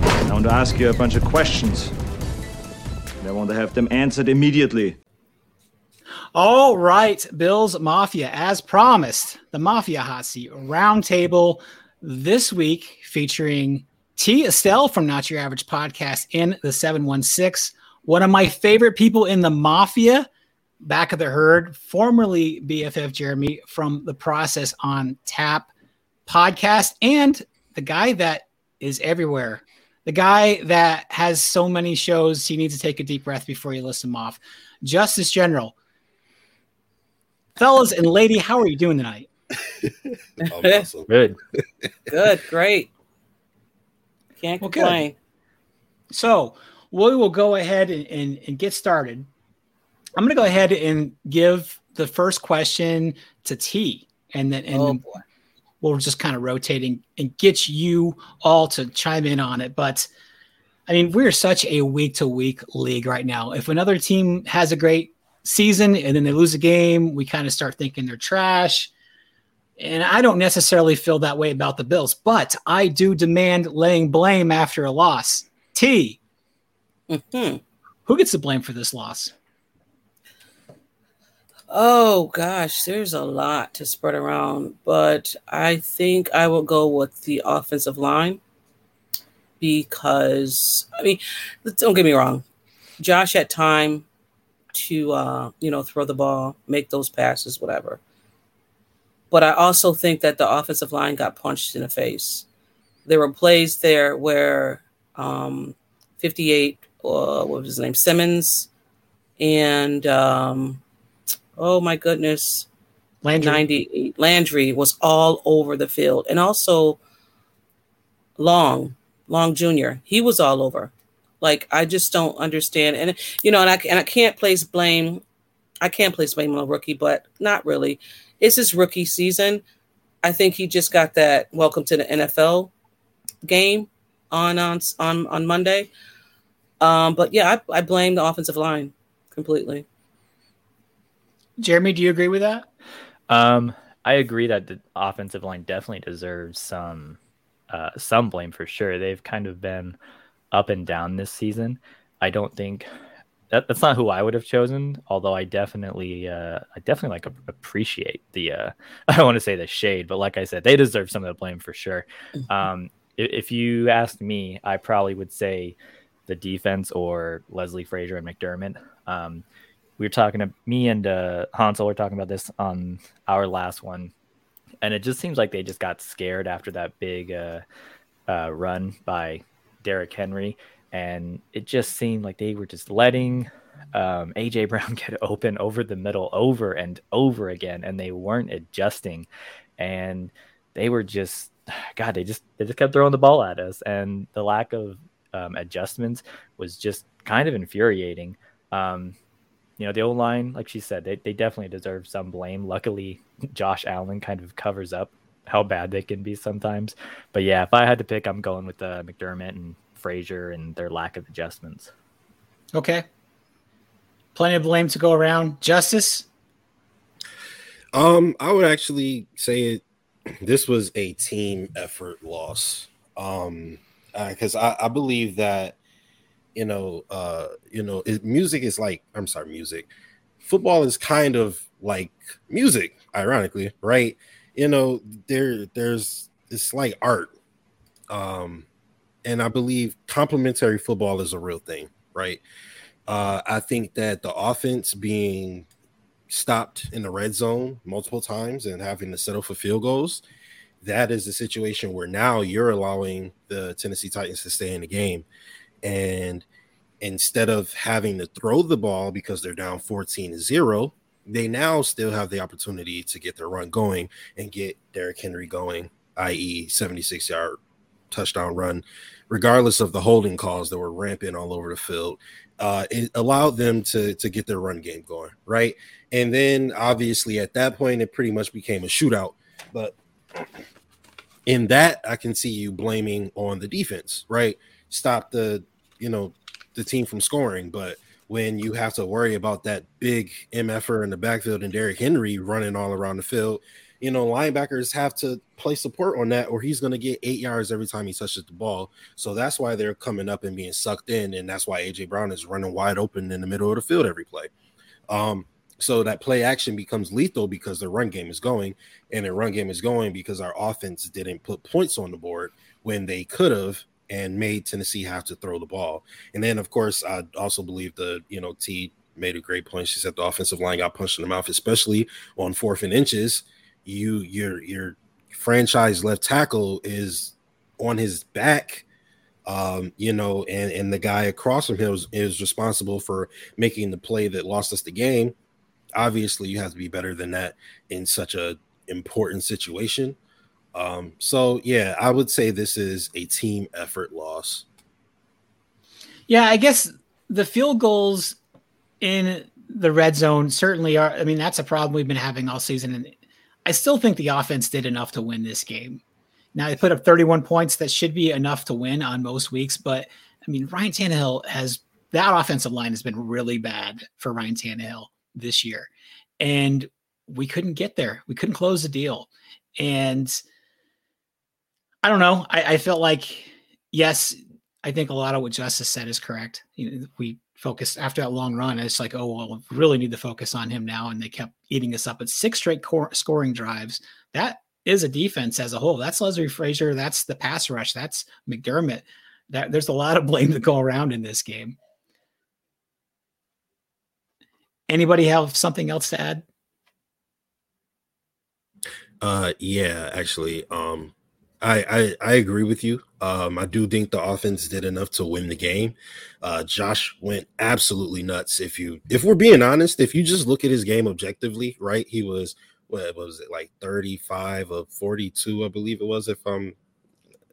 I want to ask you a bunch of questions. I want to have them answered immediately. All right, Bill's Mafia, as promised, the Mafia Hot Seat Roundtable this week featuring T. Estelle from Not Your Average Podcast in the seven one six, one of my favorite people in the Mafia, back of the herd, formerly B F F Jeremy from the Process on Tap podcast, and the guy that is everywhere. The guy that has so many shows, you need to take a deep breath before you list them off. Justice General. Fellas and lady, how are you doing tonight? Awesome. Good. Good. Great. Can't well, complain. Good. So we will go ahead and, and, and get started. I'm going to go ahead and give the first question to T. And then and oh, boy. We're just kind of rotating and get you all to chime in on it. But I mean, we're such a week to week league right now. If another team has a great season and then they lose a game, we kind of start thinking they're trash. And I don't necessarily feel that way about the Bills, but I do demand laying blame after a loss. T, mm-hmm. Who gets the blame for this loss? Oh, gosh, there's a lot to spread around, but I think I will go with the offensive line because, I mean, don't get me wrong. Josh had time to, uh, you know, throw the ball, make those passes, whatever. But I also think that the offensive line got punched in the face. There were plays there where um, fifty-eight, uh, what was his name, Simmons, and um, oh my goodness, Landry. ninety Landry was all over the field, and also Long, Long Junior He was all over. Like, I just don't understand, and you know, and I and I can't place blame. I can place blame on a rookie, but not really. It's his rookie season. I think he just got that welcome to the N F L game on on on, on Monday. Um, but yeah, I, I blame the offensive line completely. Jeremy, do you agree with that? Um, I agree that the offensive line definitely deserves some uh, some blame for sure. They've kind of been up and down this season. I don't think that, that's not who I would have chosen. Although I definitely, uh, I definitely like appreciate the. Uh, I don't want to say the shade, but like I said, they deserve some of the blame for sure. Um, if, if you asked me, I probably would say the defense or Leslie Frazier and McDermott. Um, we were talking to me and uh, Hansel were talking about this on our last one, and it just seems like they just got scared after that big uh, uh, run by Derrick Henry, and it just seemed like they were just letting um, A J. Brown get open over the middle over and over again, and they weren't adjusting, and they were just God, they just they just kept throwing the ball at us, and the lack of Um, adjustments was just kind of infuriating. Um, you know, the O-line, like she said, they, they definitely deserve some blame. Luckily, Josh Allen kind of covers up how bad they can be sometimes. But yeah, if I had to pick, I'm going with uh, McDermott and Frazier and their lack of adjustments. Okay. Plenty of blame to go around. Justice? Um, I would actually say it, this was a team effort loss. Um Because uh, I, I believe that, you know, uh, you know, it, music is like, I'm sorry, music. Football is kind of like music, ironically, right? You know, there, there's, it's like art. Um, and I believe complementary football is a real thing, right? Uh, I think that the offense being stopped in the red zone multiple times and having to settle for field goals, that is the situation where now you're allowing the Tennessee Titans to stay in the game. And instead of having to throw the ball because they're down fourteen to zero, they now still have the opportunity to get their run going and get Derrick Henry going, that is seventy-six-yard touchdown run, regardless of the holding calls that were rampant all over the field. Uh, it allowed them to, to get their run game going, right? And then, obviously, at that point, it pretty much became a shootout. But in that, I can see you blaming on the defense, right? Stop the, you know, the team from scoring. But when you have to worry about that big M F-er in the backfield and Derrick Henry running all around the field, you know, linebackers have to play support on that, or he's going to get eight yards every time he touches the ball. So that's why they're coming up and being sucked in. And that's why A J. Brown is running wide open in the middle of the field every play. Um, So that play action becomes lethal because their run game is going, and their run game is going because our offense didn't put points on the board when they could have and made Tennessee have to throw the ball. And then, of course, I also believe the, you know, T made a great point. She said the offensive line got punched in the mouth, especially on fourth and inches. You, your, your franchise left tackle is on his back. Um, you know, and, and the guy across from him is, is responsible for making the play that lost us the game. Obviously, you have to be better than that in such an important situation. Um, so, yeah, I would say this is a team effort loss. Yeah, I guess the field goals in the red zone certainly are. I mean, that's a problem we've been having all season. And I still think the offense did enough to win this game. Now, they put up thirty-one points. That should be enough to win on most weeks. But, I mean, Ryan Tannehill has – that offensive line has been really bad for Ryan Tannehill this year, and we couldn't get there. We couldn't close the deal. And I don't know. I, I felt like, yes, I think a lot of what Justice said is correct. You know, we focused after that long run. It's like, oh, well, we really need to focus on him now. And they kept eating us up at six straight cor- scoring drives. That is a defense as a whole. That's Leslie Frazier. That's the pass rush. That's McDermott. That there's a lot of blame to go around in this game. Anybody have something else to add? Uh, yeah, actually, um, I, I I agree with you. Um, I do think the offense did enough to win the game. Uh, Josh went absolutely nuts. If you, if we're being honest, if you just look at his game objectively, right? He was what was it like thirty-five of forty-two, I believe it was. If I'm,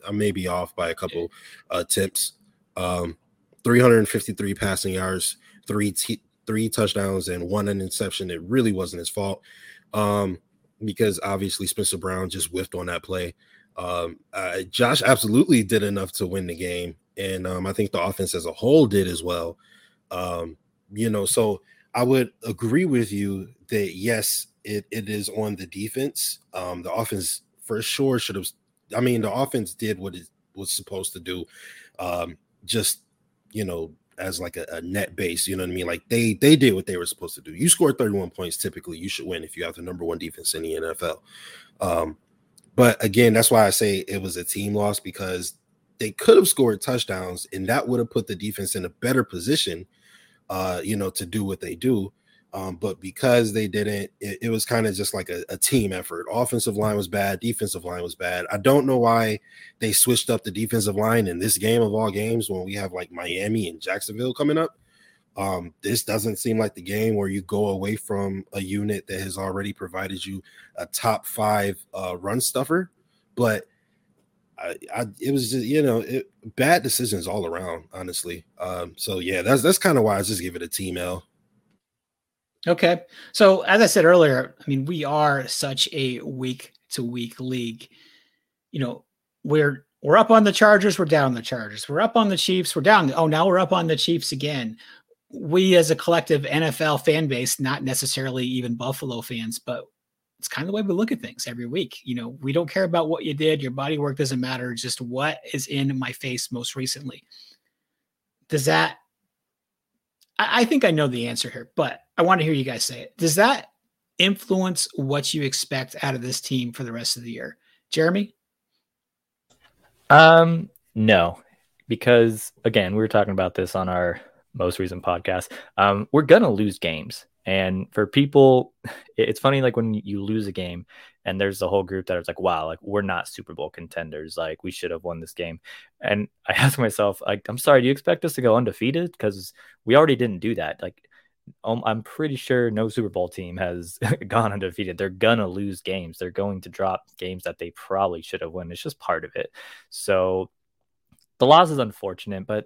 I may be off by a couple uh, tips. Um, three hundred fifty-three passing yards, three t- three touchdowns, and one interception. It really wasn't his fault, um, because obviously Spencer Brown just whiffed on that play. Um, uh, Josh absolutely did enough to win the game, and um, I think the offense as a whole did as well. Um, you know, so I would agree with you that yes, it, it is on the defense. Um, the offense for sure should have. I mean, the offense did what it was supposed to do. Um, just you know, as like a, a net base, you know what I mean? Like they they did what they were supposed to do. You scored thirty-one points, typically you should win if you have the number one defense in the N F L. Um, But again, that's why I say it was a team loss, because they could have scored touchdowns and that would have put the defense in a better position, uh, you know, to do what they do. Um, but because they didn't, it, it was kind of just like a, a team effort. Offensive line was bad. Defensive line was bad. I don't know why they switched up the defensive line in this game of all games when we have like Miami and Jacksonville coming up. Um, this doesn't seem like the game where you go away from a unit that has already provided you a top five uh, run stuffer, but I, I, it was just, you know, it, bad decisions all around, honestly. Um, so yeah, that's that's kind of why I just give it a team L. Okay, so as I said earlier, I mean, we are such a week to week league. You know, we're we're up on the Chargers, we're down on the Chargers, we're up on the Chiefs, we're down. Oh, now we're up on the Chiefs again. We as a collective N F L fan base, not necessarily even Buffalo fans, but it's kind of the way we look at things every week. You know, we don't care about what you did. Your body work doesn't matter. Just what is in my face most recently. Does that, I, I think I know the answer here, but I want to hear you guys say it. Does that influence what you expect out of this team for the rest of the year? Jeremy? Um, no, because again, we were talking about this on our most recent podcast. Um, we're going to lose games. And for people, it's funny, like when you lose a game and there's the whole group that is like, wow, like we're not Super Bowl contenders. Like we should have won this game. And I ask myself, like, I'm sorry, do you expect us to go undefeated? Because we already didn't do that. Like um, I'm pretty sure no Super Bowl team has gone undefeated. They're going to lose games. They're going to drop games that they probably should have won. It's just part of it. So the loss is unfortunate, but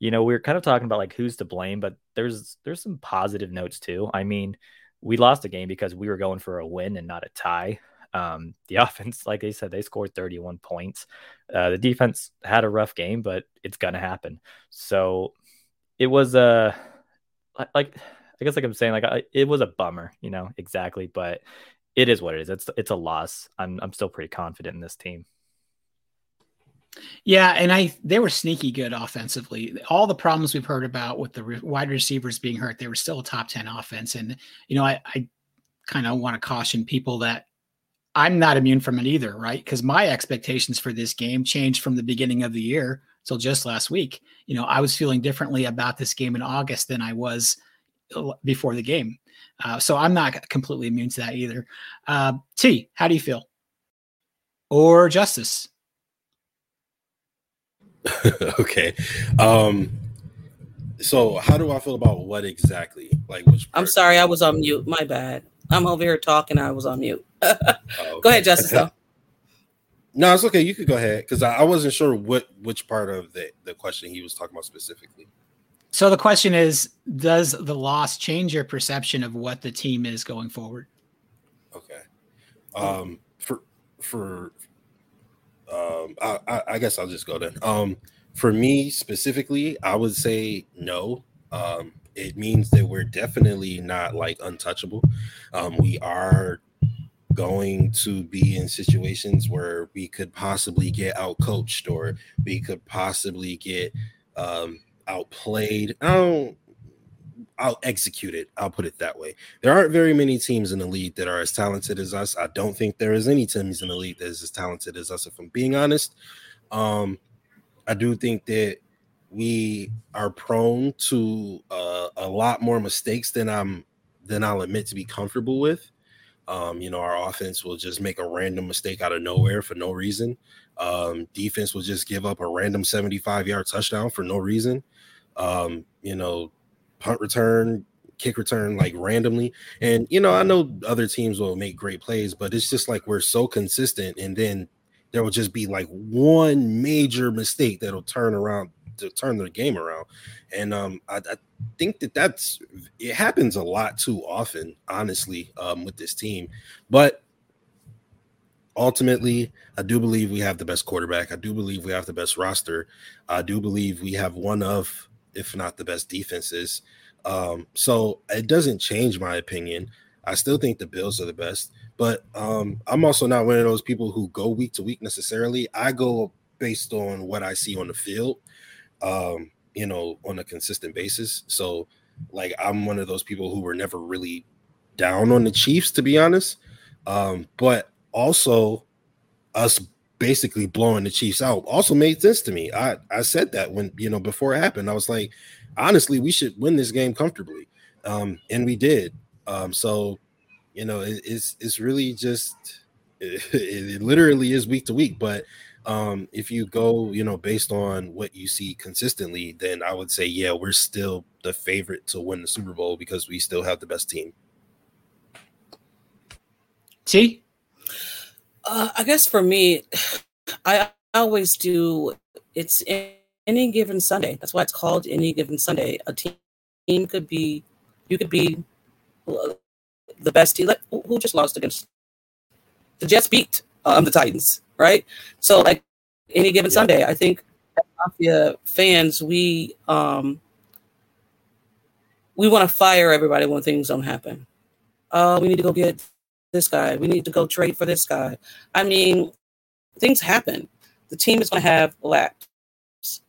you know, we were kind of talking about like who's to blame, but there's there's some positive notes too. I mean, we lost the game because we were going for a win and not a tie. Um, the offense, like they said, they scored thirty-one points. Uh, the defense had a rough game, but it's going to happen. So it was a uh, like I guess like I'm saying, like I, it was a bummer, you know, exactly. But it is what it is. It's it's a loss. I'm I'm still pretty confident in this team. Yeah, and I they were sneaky good offensively. All the problems we've heard about with the re- wide receivers being hurt, they were still a top ten offense. And, you know, I, I kind of want to caution people that I'm not immune from it either, right? Because my expectations for this game changed from the beginning of the year till just last week. You know, I was feeling differently about this game in August than I was before the game. Uh, so I'm not completely immune to that either. Uh, T, how do you feel? Or Justice? Okay. Um, so how do I feel about what exactly? Like, which part? I'm sorry, I was on mute. My bad. I'm over here talking. I was on mute. Oh, okay. Go ahead, Justice, though. No, it's okay. You could go ahead. Because I, I wasn't sure what which part of the, the question he was talking about specifically. So the question is, does the loss change your perception of what the team is going forward? Okay. Um, for for Um, I, I guess I'll just go then. Um, for me specifically, I would say no. Um, it means that we're definitely not like untouchable. Um, we are going to be in situations where we could possibly get outcoached or we could possibly get um, outplayed. I don't I'll execute it. I'll put it that way. There aren't very many teams in the league that are as talented as us. I don't think there is any teams in the league that is as talented as us, if I'm being honest. Um, I do think that we are prone to uh, a lot more mistakes than I'm than I'll admit to be comfortable with. Um, you know, our offense will just make a random mistake out of nowhere for no reason. Um, defense will just give up a random seventy-five-yard touchdown for no reason. Um, you know, punt return, kick return, like randomly. And, you know, I know other teams will make great plays, but it's just like we're so consistent. And then there will just be like one major mistake that'll turn around to turn the game around. And um, I, I think that that's it happens a lot too often, honestly, um, with this team. But ultimately, I do believe we have the best quarterback. I do believe we have the best roster. I do believe we have one of, if not the best defenses. Um, so it doesn't change my opinion. I still think the Bills are the best, but um, I'm also not one of those people who go week to week necessarily. I go based on what I see on the field. Um, you know, on a consistent basis. So, like, I'm one of those people who were never really down on the Chiefs, to be honest. Um, but also, us basically blowing the Chiefs out also made sense to me. I, I said that when, you know, before it happened. I was like, honestly, we should win this game comfortably. Um, and we did. Um, so, you know, it, it's it's really just, it, it literally is week to week, but Um, if you go, you know, based on what you see consistently, then I would say, yeah, we're still the favorite to win the Super Bowl because we still have the best team. T? Uh, I guess for me, I always do, it's any given Sunday. That's why it's called any given Sunday. A team could be, you could be the best team. Like, who just lost against the Jets beat um, the Titans? Right. So like any given yeah. Sunday, I think as Mafia fans, we um, we want to fire everybody when things don't happen. Uh, we need to go get this guy. We need to go trade for this guy. I mean, things happen. The team is going to have laps,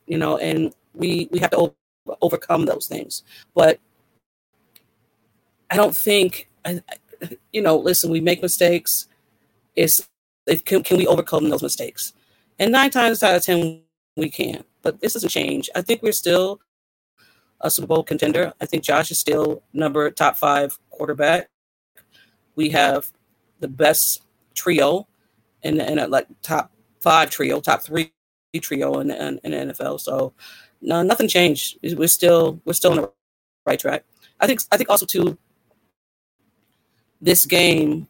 you know, and we, we have to over- overcome those things. But I don't think, I, I, you know, listen, we make mistakes. It's It can, can we overcome those mistakes? And nine times out of ten, we can. But this doesn't change. I think we're still a Super Bowl contender. I think Josh is still number top five quarterback. We have the best trio and and like top five trio, top three trio in, in, in the N F L. So no, nothing changed. We're still we're still on the right track. I think I think also too. This game.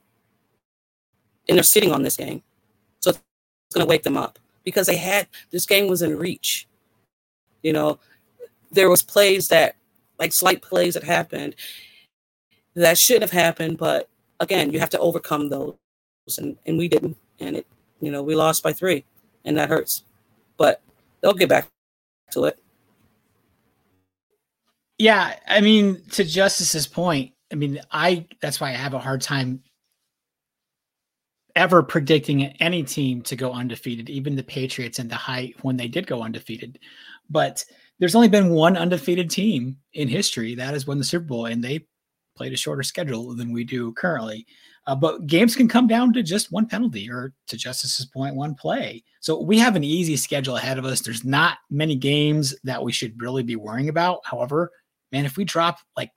And they're sitting on this game. So it's going to wake them up because they had, this game was in reach. You know, there was plays that, like slight plays that happened that shouldn't have happened. But again, you have to overcome those. And, and we didn't. And, it, you know, we lost by three and that hurts. But they'll get back to it. Yeah. I mean, to Justice's point, I mean, I, that's why I have a hard time ever predicting any team to go undefeated, even the Patriots and the height when they did go undefeated. But there's only been one undefeated team in history that has won the Super Bowl, and they played a shorter schedule than we do currently. Uh, but games can come down to just one penalty or, to Justice's point, one play. So we have an easy schedule ahead of us. There's not many games that we should really be worrying about. However, man, if we drop like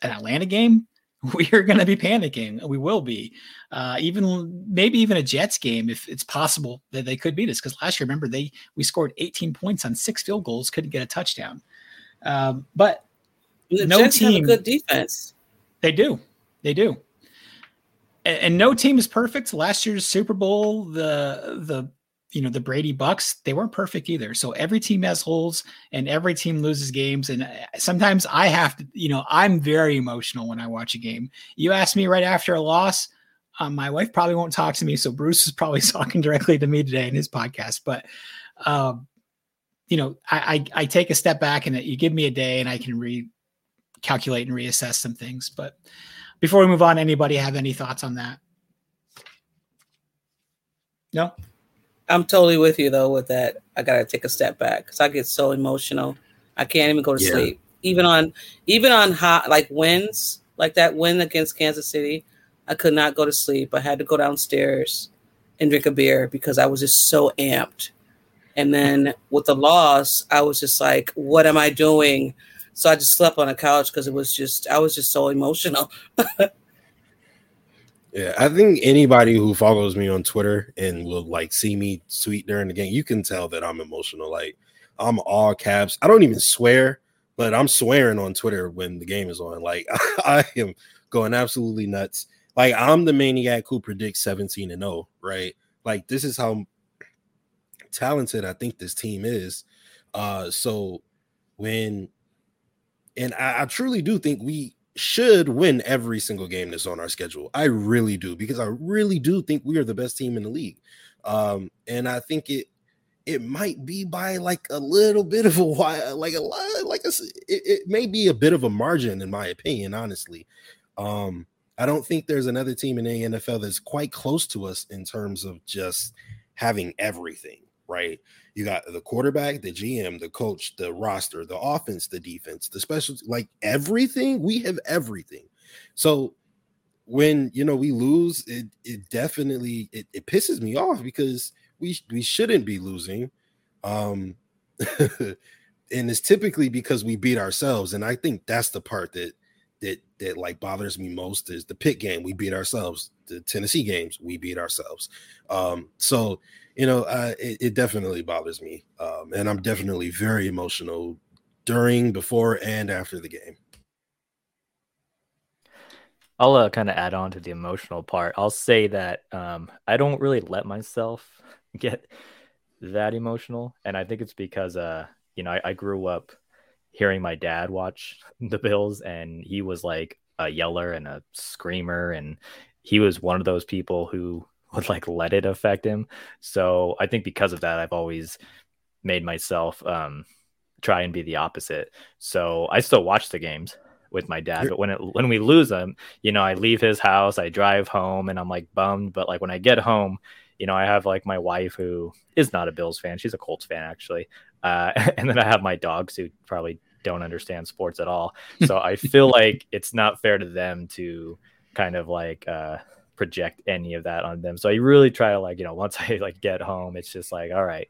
an Atlanta game, we are going to be panicking. We will be. Uh, even maybe even a Jets game, if it's possible that they could beat us. Because last year, remember, they we scored eighteen points on six field goals, couldn't get a touchdown. Um, but the no Jets team have a good defense. They do. They do. And, and no team is perfect. Last year's Super Bowl, the the you know the Brady Bucks, they weren't perfect either. So every team has holes, and every team loses games. And sometimes I have to, you know, I'm very emotional when I watch a game. You ask me right after a loss, um, my wife probably won't talk to me. So Bruce is probably talking directly to me today in his podcast. But um, you know, I, I I take a step back, and you give me a day, and I can recalculate and reassess some things. But before we move on, anybody have any thoughts on that? No. I'm totally with you though. With that, I gotta take a step back because I get so emotional. I can't even go to yeah. sleep, even on even on hot like wins, like that win against Kansas City. I could not go to sleep. I had to go downstairs and drink a beer because I was just so amped. And then with the loss, I was just like, "What am I doing?" So I just slept on a couch because it was just I was just so emotional. Yeah, I think anybody who follows me on Twitter and will like see me tweet during the game, you can tell that I'm emotional. Like I'm all caps. I don't even swear, but I'm swearing on Twitter when the game is on. Like I am going absolutely nuts. Like I'm the maniac who predicts seventeen and oh, right? Like this is how talented I think this team is. Uh, so when, and I, I truly do think we should win every single game that's on our schedule. I really do, because I really do think we are the best team in the league. Um, and I think it, it might be by like a little bit of a while, like a lot, like a, it, it may be a bit of a margin in my opinion, honestly. Um, I don't think there's another team in the N F L that's quite close to us in terms of just having everything, right? You got the quarterback, the G M, the coach, the roster, the offense, the defense, the specials, like everything. We have everything. So when, you know, we lose, it it definitely, it, it pisses me off because we we shouldn't be losing. Um, and it's typically because we beat ourselves. And I think that's the part that, that that like bothers me most is the Pitt game. We beat ourselves. The Tennessee games, we beat ourselves. Um, so, you know, uh, it, it definitely bothers me. Um, and I'm definitely very emotional during, before, and after the game. I'll uh, kind of add on to the emotional part. I'll say that um, I don't really let myself get that emotional. And I think it's because, uh, you know, I, I grew up hearing my dad watch the Bills, and he was like a yeller and a screamer, and he was one of those people who would like let it affect him. So I think because of that, I've always made myself um, try and be the opposite. So I still watch the games with my dad, but when it, when we lose them, you know, I leave his house, I drive home, and I'm like bummed. But like when I get home, you know, I have like my wife, who is not a Bills fan. She's a Colts fan, actually. Uh, and then I have my dogs, who probably don't understand sports at all. So I feel like it's not fair to them to kind of like uh, project any of that on them. So I really try to like, you know, once I like get home, it's just like, all right,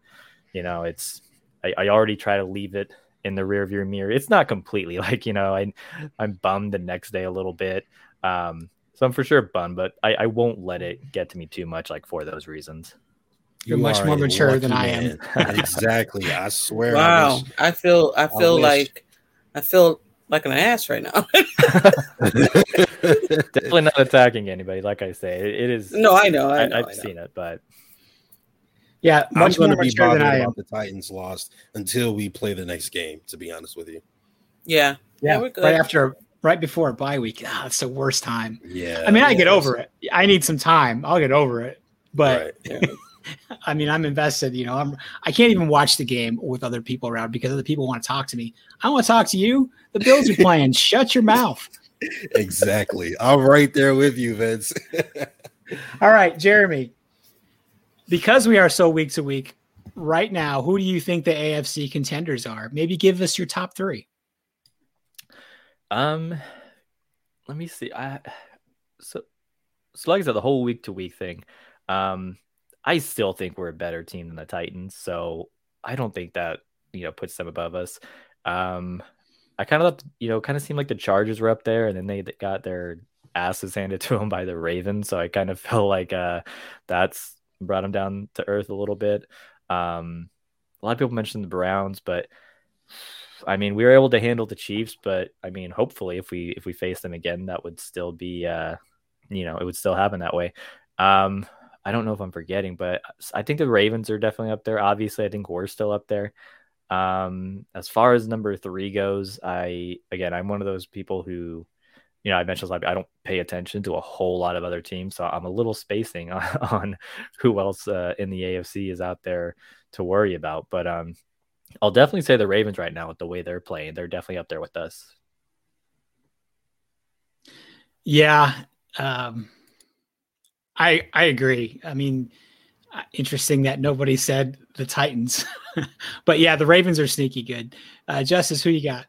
you know, it's, I, I already try to leave it in the rear view mirror. It's not completely like, you know, I, I'm bummed the next day a little bit. Um, so I'm for sure bummed, but I, I won't let it get to me too much, like for those reasons. You're you much more mature than I am. Exactly. I swear. Wow. I, wish, I feel, I feel I like, I feel like an ass right now. Definitely not attacking anybody. Like I say, it, it is. No, I know. I know I, I've I know. seen it, but yeah, much I'm going to be bothered about the Titans lost until we play the next game. To be honest with you. Yeah. Yeah. yeah we're good. Right after, right before a bye week. Ah, it's the worst time. Yeah. I mean, I get over it. I need some time. I'll get over it. But right. yeah. I mean, I'm invested. You know, I'm. I can't even watch the game with other people around because other people want to talk to me. I want to talk to you. The Bills are playing. Shut your mouth. Exactly. I'm right there with you, Vince. All right, Jeremy, because we are so week to week right now, who do you think the A F C contenders are? Maybe give us your top three. Um, let me see. I so, so like I said, the whole week to week thing. Um, I still think we're a better team than the Titans, so I don't think that, you know, puts them above us. Um, I kind of, you know, kind of seemed like the Chargers were up there, and then they got their asses handed to them by the Ravens. So I kind of feel like uh, that's brought them down to earth a little bit. Um, a lot of people mentioned the Browns, but I mean, we were able to handle the Chiefs. But I mean, hopefully, if we if we face them again, that would still be, uh, you know, it would still happen that way. Um, I don't know if I'm forgetting, but I think the Ravens are definitely up there. Obviously, I think we're still up there. Um, as far as number three goes, I, again, I'm one of those people who, you know, I mentioned I don't pay attention to a whole lot of other teams, so I'm a little spacing on, on who else, uh, in the A F C is out there to worry about. But, um, I'll definitely say the Ravens right now with the way they're playing, they're definitely up there with us. Yeah. Um, I, I agree. I mean, interesting that nobody said the Titans, but yeah, the Ravens are sneaky good. Uh, Justice, who you got?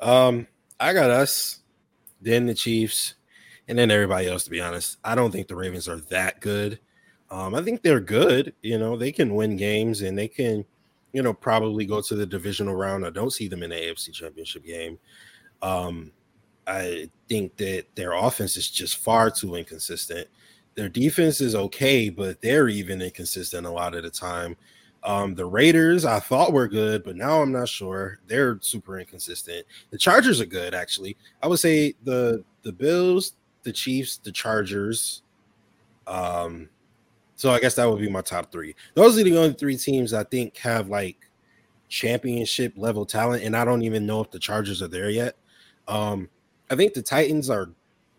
Um, I got us, then the Chiefs, and then everybody else, to be honest. I don't think the Ravens are that good. Um, I think they're good. You know, they can win games and they can, you know, probably go to the divisional round. I don't see them in the A F C championship game. Um, I think that their offense is just far too inconsistent. Their defense is okay, but they're even inconsistent a lot of the time. Um, the Raiders, I thought were good, but now I'm not sure. They're super inconsistent. The Chargers are good, actually. I would say the the Bills, the Chiefs, the Chargers. Um, so I guess that would be my top three. Those are the only three teams I think have like championship level talent, and I don't even know if the Chargers are there yet. Um, I think the Titans are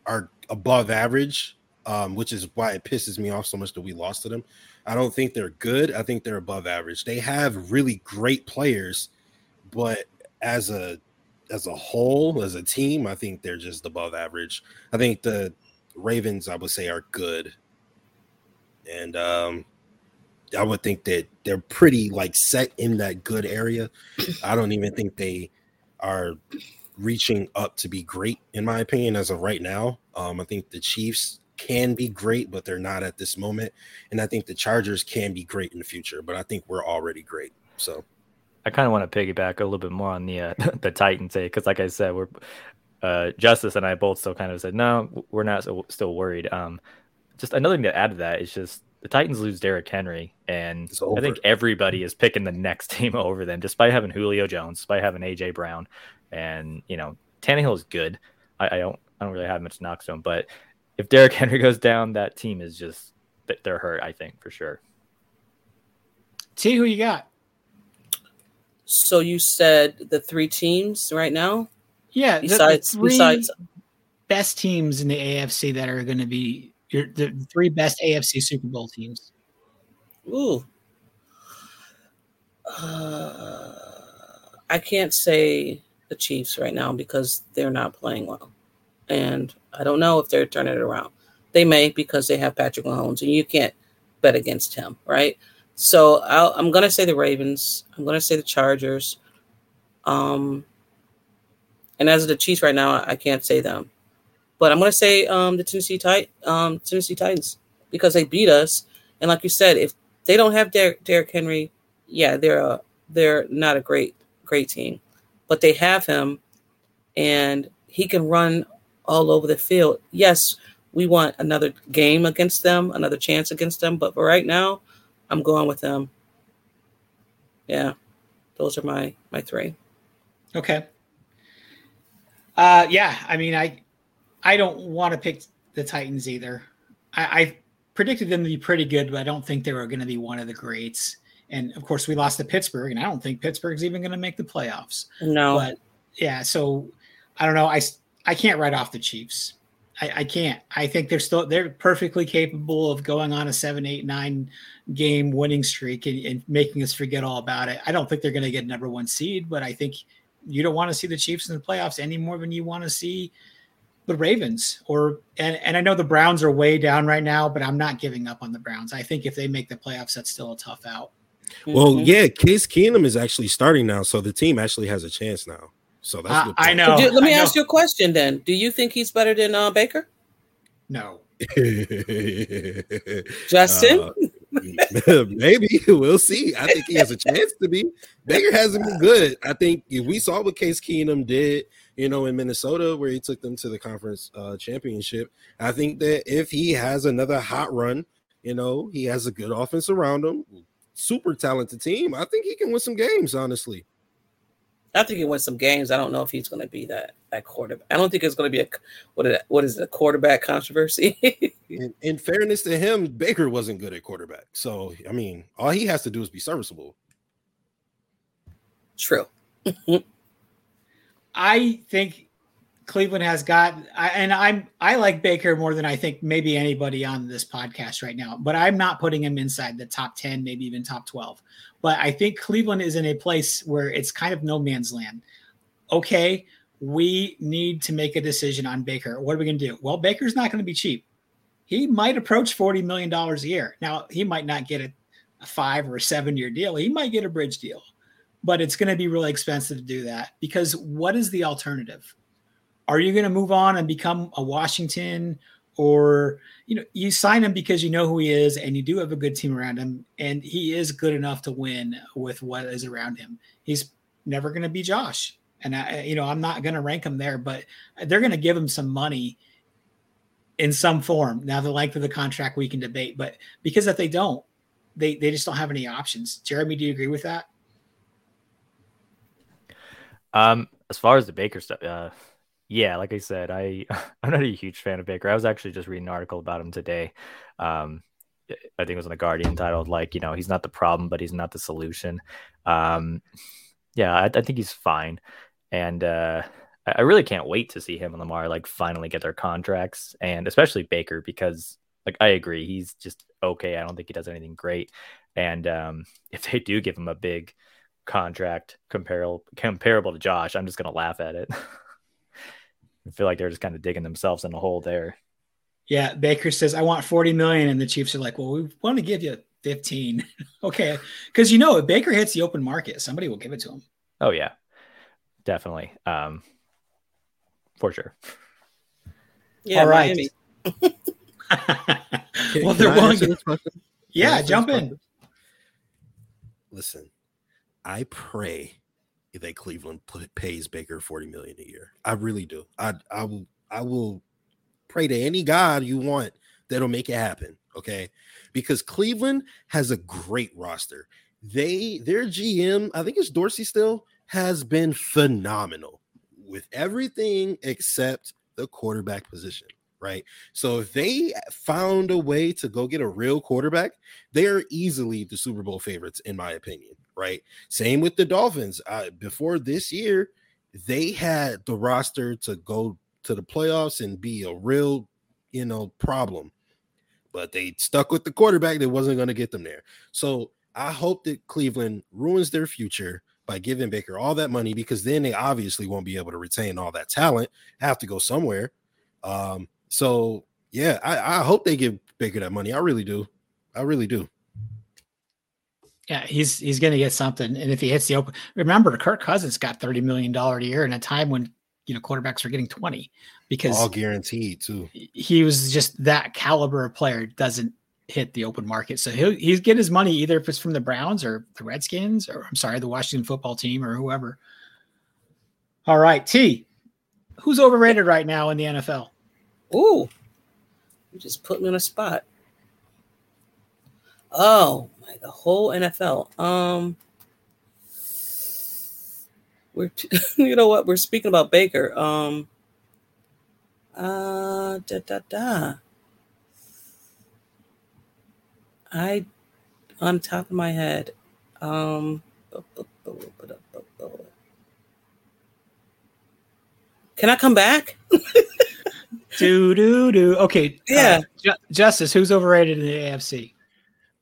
are above average, um, which is why it pisses me off so much that we lost to them. I don't think they're good. I think they're above average. They have really great players, but as a as a whole, as a team, I think they're just above average. I think the Ravens, I would say, are good. And um, I would think that they're pretty like set in that good area. I don't even think they are reaching up to be great, in my opinion, as of right now. Um, I think the Chiefs can be great, but they're not at this moment. And I think the Chargers can be great in the future, but I think we're already great. So I kind of want to piggyback a little bit more on the uh, the Titans, because like I said, we're uh, Justice and I both still kind of said, no, we're not so, still worried. Um, just another thing to add to that is just the Titans lose Derrick Henry, and I think everybody is picking the next team over them, despite having Julio Jones, despite having A J. Brown. And, you know, Tannehill is good. I, I don't I don't really have much knocks on him, but if Derrick Henry goes down, that team is just, they're hurt, I think, for sure. T, who you got? So you said the three teams right now? Yeah, besides, the three besides... best teams in the A F C that are going to be your, the three best A F C Super Bowl teams. Ooh. Uh, I can't say the Chiefs right now because they're not playing well. And I don't know if they're turning it around. They may, because they have Patrick Mahomes, and you can't bet against him, right? So I'll, I'm going to say the Ravens. I'm going to say the Chargers. Um, and as of the Chiefs right now, I can't say them. But I'm going to say um, the Tennessee, Tit- um, Tennessee Titans, because they beat us. And like you said, if they don't have Der- Derrick Henry, yeah, they're a, they're not a great, great team. But they have him, and he can run all over the field. Yes, we want another game against them, another chance against them. But for right now, I'm going with them. Yeah, those are my my three. Okay. Uh, yeah, I mean, I I don't want to pick the Titans either. I, I predicted them to be pretty good, but I don't think they were going to be one of the greats. And, of course, we lost to Pittsburgh, and I don't think Pittsburgh's even going to make the playoffs. No. But, yeah, so I don't know. I I can't write off the Chiefs. I, I can't. I think they're still they're perfectly capable of going on a seven, eight, nine game winning streak and, and making us forget all about it. I don't think they're going to get number one seed, but I think you don't want to see the Chiefs in the playoffs any more than you want to see the Ravens. Or and, and I know the Browns are way down right now, but I'm not giving up on the Browns. I think if they make the playoffs, that's still a tough out. Well, mm-hmm. yeah, Case Keenum is actually starting now, so the team actually has a chance now. So that's uh, I know. You, let me I ask know. you a question then. Do you think he's better than uh, Baker? No. Justin? Uh, maybe. We'll see. I think he has a chance to be. Baker hasn't been good. I think if we saw what Case Keenum did, you know, in Minnesota where he took them to the conference uh, championship, I think that if he has another hot run, you know, he has a good offense around him, super talented team, I think he can win some games, honestly. I think he wins some games. I don't know if he's going to be that that quarterback. I don't think it's going to be a what is, what is it, a quarterback controversy. in, in fairness to him, Baker wasn't good at quarterback. So, I mean, all he has to do is be serviceable. True. I think Cleveland has got I, and I'm I like Baker more than I think maybe anybody on this podcast right now, but I'm not putting him inside the top ten, maybe even top twelve. But I think Cleveland is in a place where it's kind of no man's land. Okay, we need to make a decision on Baker. What are we going to do? Well, Baker's not going to be cheap. He might approach forty million dollars a year. Now, he might not get a, a five or a seven-year deal. He might get a bridge deal. But it's going to be really expensive to do that, because what is the alternative? Are you going to move on and become a Washington, or, you know, you sign him because you know who he is and you do have a good team around him, and he is good enough to win with what is around him. He's never going to be Josh. And I, you know, I'm not going to rank them there, but they're going to give him some money in some form. Now, the length of the contract we can debate, but because if they don't, they they just don't have any options. Jeremy, do you agree with that? Um, as far as the Baker stuff, uh, yeah, like I said, I I'm not a huge fan of Baker. I was actually just reading an article about him today. Um, I think it was on the Guardian titled, like, you know, he's not the problem, but he's not the solution. Um, yeah, I, I think he's fine. And uh, I really can't wait to see him and Lamar like finally get their contracts, and especially Baker, because like, I agree, he's just okay. I don't think he does anything great. And um, if they do give him a big contract comparable comparable to Josh, I'm just going to laugh at it. I feel like they're just kind of digging themselves in a hole there. Yeah, Baker says, I want forty million dollars. And the Chiefs are like, well, we want to give you fifteen. Okay. Because, you know, if Baker hits the open market, somebody will give it to him. Oh, yeah, definitely. Um, for sure. Yeah, all right. Well, they're willing to... Yeah, jump in. Listen, I pray that Cleveland pays Baker forty million dollars a year. I really do. I, I will. I will. Pray to any God you want that'll make it happen, okay? Because Cleveland has a great roster. They, their G M, I think it's Dorsey still, has been phenomenal with everything except the quarterback position, right? So if they found a way to go get a real quarterback, they are easily the Super Bowl favorites, in my opinion, right? Same with the Dolphins. Uh, before this year, they had the roster to go to the playoffs and be a real, you know, problem. But they stuck with the quarterback that wasn't going to get them there. So I hope that Cleveland ruins their future by giving Baker all that money, because then they obviously won't be able to retain all that talent. Have to go somewhere. Um, so, yeah, I, I hope they give Baker that money. I really do. I really do. Yeah, he's he's going to get something. And if he hits the open – remember, Kirk Cousins got thirty million dollars a year in a time when – you know, quarterbacks are getting twenty, because all guaranteed too. He was just that caliber of player, doesn't hit the open market. So he'll, he's get his money either if it's from the Browns or the Redskins, or I'm sorry, the Washington football team or whoever. All right. T, who's overrated right now in the N F L? Ooh, you just put me on a spot. Oh my, the whole N F L. Um, We're, you know what? We're speaking about Baker. Um, uh, da, da, da. I, on top of my head, um, can I come back? do, do, do. Okay. Yeah. Uh, Ju- Justice, who's overrated in the A F C?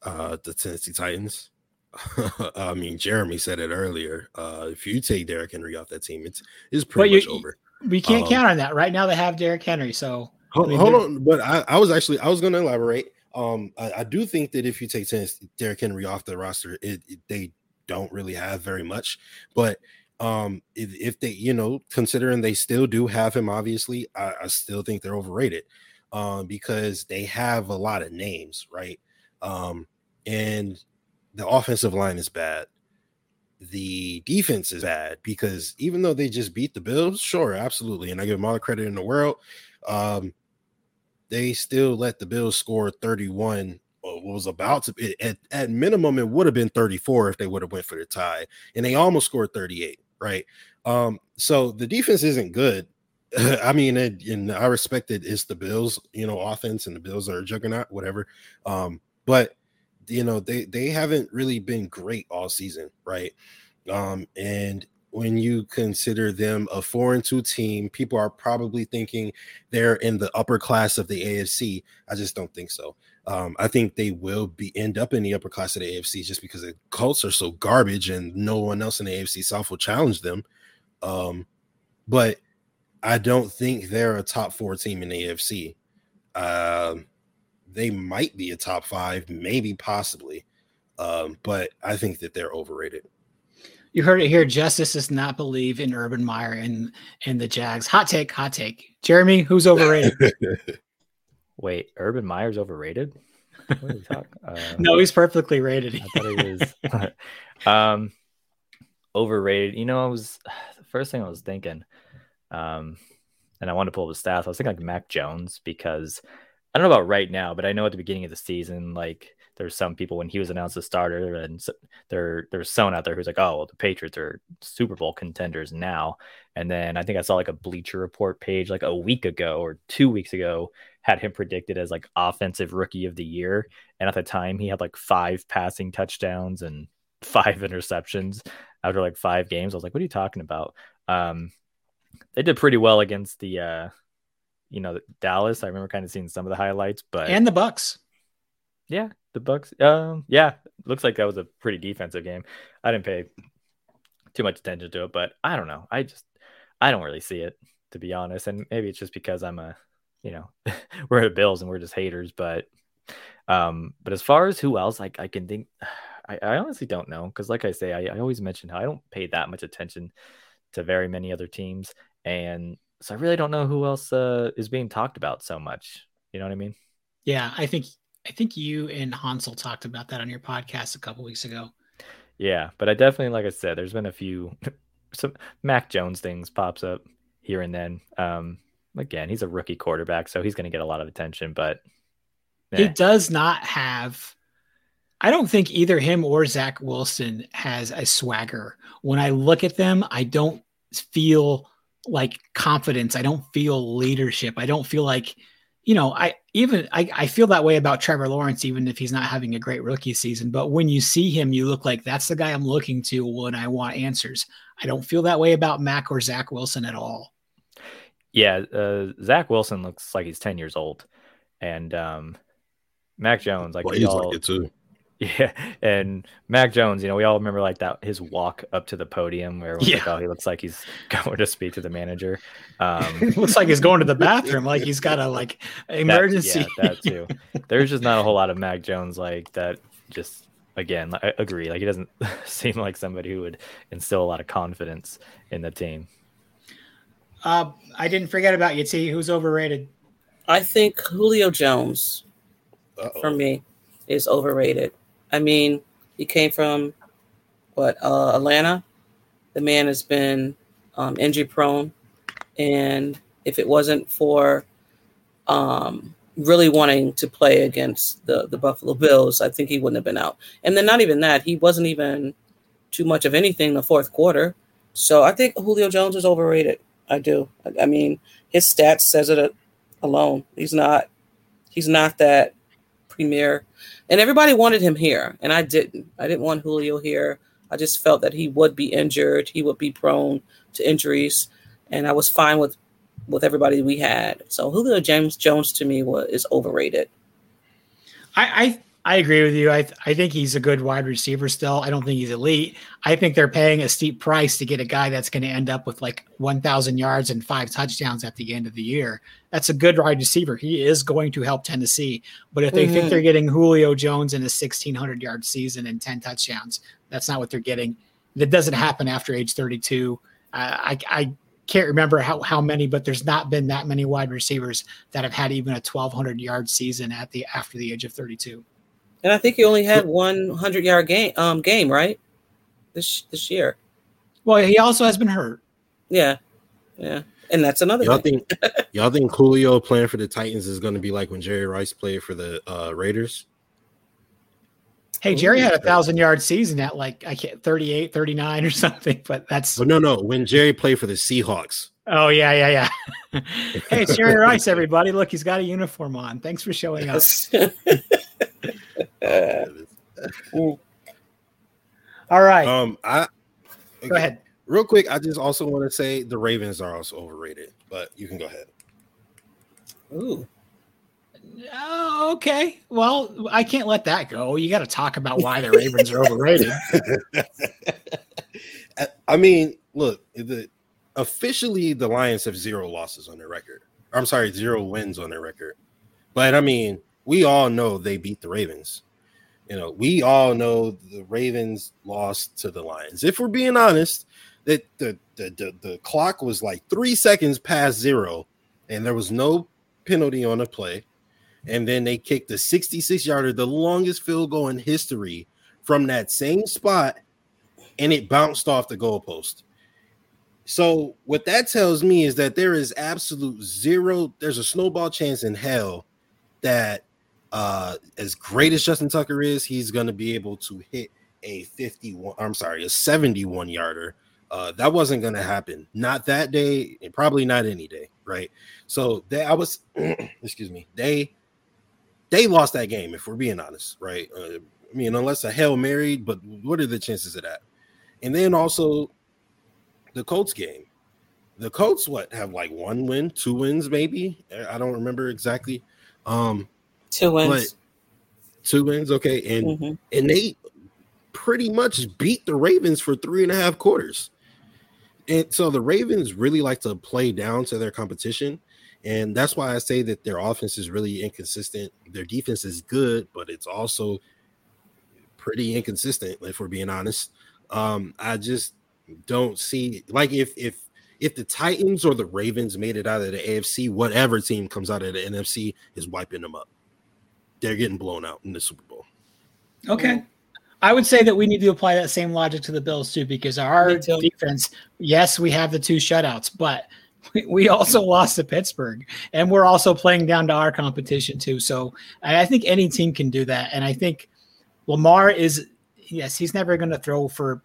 Uh, the Tennessee Titans. I mean, Jeremy said it earlier. Uh, if you take Derrick Henry off that team, it's it's pretty you, much over. We can't um, count on that right now. They have Derrick Henry, so hold, I mean, hold on. But I, I was actually I was going to elaborate. Um, I, I do think that if you take Derrick Henry off the roster, it, it they don't really have very much. But um, if, if they, you know, considering they still do have him, obviously, I, I still think they're overrated um, because they have a lot of names, right? Um, and the offensive line is bad. The defense is bad, because even though they just beat the Bills, sure, absolutely, and I give them all the credit in the world, um, they still let the Bills score thirty-one. What was about to be, at, at minimum, it would have been thirty-four if they would have went for the tie, and they almost scored thirty-eight, right? Um, so the defense isn't good. I mean, it, and I respect it. It's the Bills, you know, offense, and the Bills are a juggernaut, whatever. Um, but you know, they, they haven't really been great all season, right? Um, and when you consider them a four and two team, people are probably thinking they're in the upper class of the A F C. I just don't think so. Um, I think they will be end up in the upper class of the A F C just because the Colts are so garbage and no one else in the A F C South will challenge them. Um, but I don't think they're a top four team in the A F C. Um, uh, They might be a top five, maybe possibly, um, but I think that they're overrated. You heard it here. Justice does not believe in Urban Meyer and, and the Jags. Hot take, hot take. Jeremy, who's overrated? Wait, Urban Meyer's overrated? What are you talking? Uh, no, he's perfectly rated. I thought he was um, overrated. You know, I was first thing I was thinking, um, and I wanted to pull up the stats, I was thinking like Mac Jones, because I don't know about right now, but I know at the beginning of the season, like there's some people when he was announced as starter, and there there's someone out there who's like, oh, well, the Patriots are Super Bowl contenders now. And then I think I saw like a Bleacher Report page like a week ago or two weeks ago had him predicted as like offensive rookie of the year. And at the time he had like five passing touchdowns and five interceptions after like five games. I was like, what are you talking about? Um, they did pretty well against the, uh, you know, Dallas. I remember kind of seeing some of the highlights, but and the Bucks. Yeah, the Bucks. Um, yeah, looks like that was a pretty defensive game. I didn't pay too much attention to it, but I don't know. I just I don't really see it, to be honest. And maybe it's just because I'm a, you know, we're the Bills and we're just haters. But um, but as far as who else, like I can think, I, I honestly don't know, because like I say, I, I always mention how I don't pay that much attention to very many other teams, and so I really don't know who else uh, is being talked about so much. You know what I mean? Yeah, I think. I think you and Hansel talked about that on your podcast a couple weeks ago. Yeah, but I definitely, like I said, there's been a few some Mac Jones things pops up here and then. Um, again, he's a rookie quarterback, so he's going to get a lot of attention, but eh. He does not have, I don't think either him or Zach Wilson has a swagger. When I look at them, I don't feel like confidence. I don't feel leadership. I don't feel like, you know, I even I, I feel that way about Trevor Lawrence, even if he's not having a great rookie season. But when you see him, you look like that's the guy I'm looking to when I want answers. I don't feel that way about Mac or Zach Wilson at all. Yeah, uh, Zach Wilson looks like he's ten years old, and um, Mac Jones, like well, we he's all, like it too. Yeah, and Mac Jones, you know, we all remember like that his walk up to the podium where yeah. like, oh, he looks like he's going to speak to the manager. Um, looks like he's going to the bathroom, like he's got a like emergency. That, yeah, that too. There's just not a whole lot of Mac Jones like that. Just again, I agree. Like he doesn't seem like somebody who would instill a lot of confidence in the team. Uh, I didn't forget about you, T. Who's overrated? I think Julio Jones, Uh-oh. for me, is overrated. I mean, he came from, what, uh, Atlanta. The man has been um, injury-prone. And if it wasn't for um, really wanting to play against the, the Buffalo Bills, I think he wouldn't have been out. And then not even that. He wasn't even too much of anything in the fourth quarter. So I think Julio Jones is overrated. I do. I, I mean, his stats says it alone. He's not. He's not that premier. And everybody wanted him here, and I didn't. I didn't want Julio here. I just felt that he would be injured. He would be prone to injuries, and I was fine with, with everybody we had. So Julio James Jones, to me, was, is overrated. I, I I agree with you. I I think he's a good wide receiver still. I don't think he's elite. I think they're paying a steep price to get a guy that's going to end up with like one thousand yards and five touchdowns at the end of the year. That's a good wide receiver. He is going to help Tennessee. But if they mm-hmm. think they're getting Julio Jones in a sixteen hundred yard season and ten touchdowns, that's not what they're getting. That doesn't happen after age thirty-two. Uh, I, I can't remember how, how many, but there's not been that many wide receivers that have had even a twelve hundred yard season at the after the age of thirty-two. And I think he only had one hundred yard game, um, game, right? This this year. Well, he also has been hurt. Yeah. Yeah. And that's another y'all thing. Think, y'all think Julio playing for the Titans is going to be like when Jerry Rice played for the uh, Raiders? Hey, Jerry had a one thousand yard season at like I can't thirty-eight, thirty-nine or something, but that's But no, no, when Jerry played for the Seahawks. Oh, yeah, yeah, yeah. Hey, it's Jerry Rice, everybody. Look, he's got a uniform on. Thanks for showing us. Uh, all right. Um, I go ahead real quick. I just also want to say the Ravens are also overrated, but you can go ahead. Ooh. Oh, okay. Well, I can't let that go. You got to talk about why the Ravens are overrated. I mean, look, the officially the Lions have zero losses on their record. I'm sorry, zero wins on their record. But I mean, we all know they beat the Ravens. You know, we all know the Ravens lost to the Lions. If we're being honest, that the, the the the clock was like three seconds past zero, and there was no penalty on the play. And then they kicked the sixty-six yarder, the longest field goal in history, from that same spot, and it bounced off the goalpost. So what that tells me is that there is absolute zero. There's a snowball chance in hell that uh, as great as Justin Tucker is, he's going to be able to hit a fifty-one. I'm sorry, a seventy-one yarder. Uh, that wasn't going to happen. Not that day, and probably not any day, right? So they, I was, excuse me, they, they lost that game. If we're being honest, right? Uh, I mean, unless a Hail Mary, but what are the chances of that? And then also the Colts game. The Colts what have like one win, two wins, maybe. I don't remember exactly. Um, two wins, two wins. Okay, and mm-hmm. and they pretty much beat the Ravens for three and a half quarters. And so the Ravens really like to play down to their competition. And that's why I say that their offense is really inconsistent. Their defense is good, but it's also pretty inconsistent, if we're being honest. Um, I just don't see, like, if if if the Titans or the Ravens made it out of the A F C, whatever team comes out of the N F C is wiping them up. They're getting blown out in the Super Bowl. Okay. I would say that we need to apply that same logic to the Bills too, because our defense, yes, we have the two shutouts, but we, we also lost to Pittsburgh, and we're also playing down to our competition too. So I, I think any team can do that. And I think Lamar is, yes, he's never going to throw for,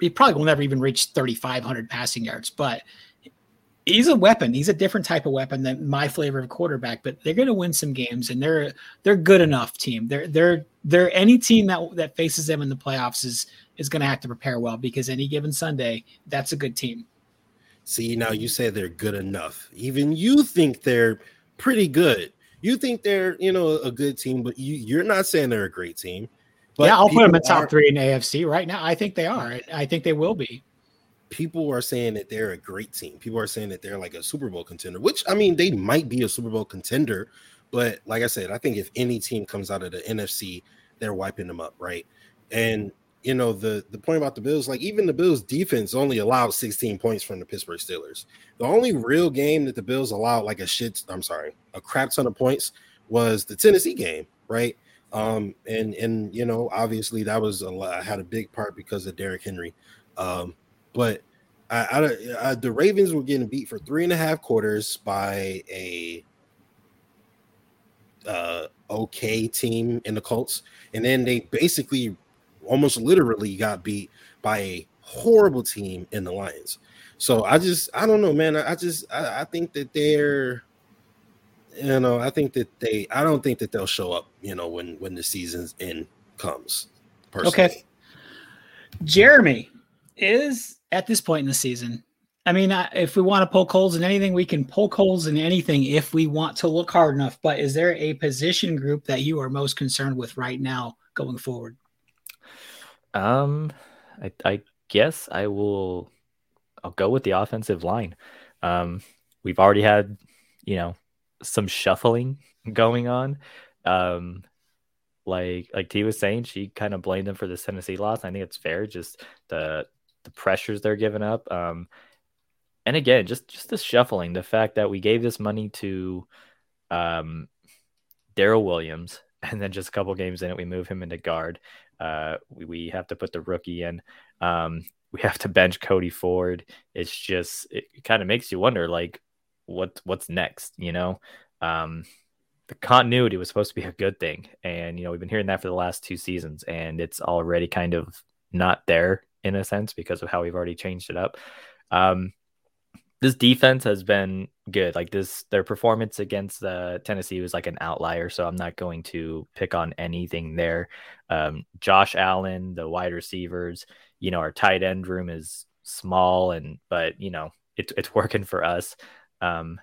he probably will never even reach thirty-five hundred passing yards, but he's a weapon. He's a different type of weapon than my flavor of quarterback, but they're going to win some games, and they're they're good enough team. They're they're they're any team that that faces them in the playoffs is is going to have to prepare well, because any given Sunday, that's a good team. See, now you say they're good enough. Even you think they're pretty good. You think they're, you know, a good team, but you, you're not saying they're a great team. But yeah, I'll put them in top are, three in A F C right now. I think they are. I think they will be. People are saying that they're a great team. People are saying that they're like a Super Bowl contender, which, I mean, they might be a Super Bowl contender. But like I said, I think if any team comes out of the N F C, they're wiping them up, right? And, you know, the, the point about the Bills, like even the Bills defense only allowed sixteen points from the Pittsburgh Steelers. The only real game that the Bills allowed like a shit, I'm sorry, a crap ton of points was the Tennessee game, right? Um, and, and you know, obviously that was a lot, had a big part because of Derrick Henry. Um, But I, I, I, the Ravens were getting beat for three and a half quarters by a uh, okay team in the Colts. And then they basically almost literally got beat by a horrible team in the Lions. So I just, I don't know, man. I, I just, I, I think that they're, you know, I think that they, I don't think that they'll show up, you know, when, when the season's end comes. Personally. Okay. Jeremy is, at this point in the season, I mean, I, if we want to poke holes in anything, we can poke holes in anything if we want to look hard enough. But is there a position group that you are most concerned with right now going forward? Um, I, I guess I will. I'll go with the offensive line. Um, we've already had, you know, some shuffling going on. Um, like like T was saying, she kind of blamed them for the Tennessee loss. I think it's fair. Just the the pressures they're giving up. Um, and again, just, just the shuffling, the fact that we gave this money to um, Darrell Williams, and then just a couple games in it, we move him into guard. Uh, we, we have to put the rookie in. Um, we have to bench Cody Ford. It's just, it kind of makes you wonder, like, what, what's next, you know? Um, the continuity was supposed to be a good thing. And, you know, we've been hearing that for the last two seasons, and it's already kind of not there, in a sense, because of how we've already changed it up. Um, this defense has been good. Like this, their performance against uh, Tennessee was like an outlier. So I'm not going to pick on anything there. Um, Josh Allen, the wide receivers, you know, our tight end room is small, and, but you know, it's, it's working for us. Um,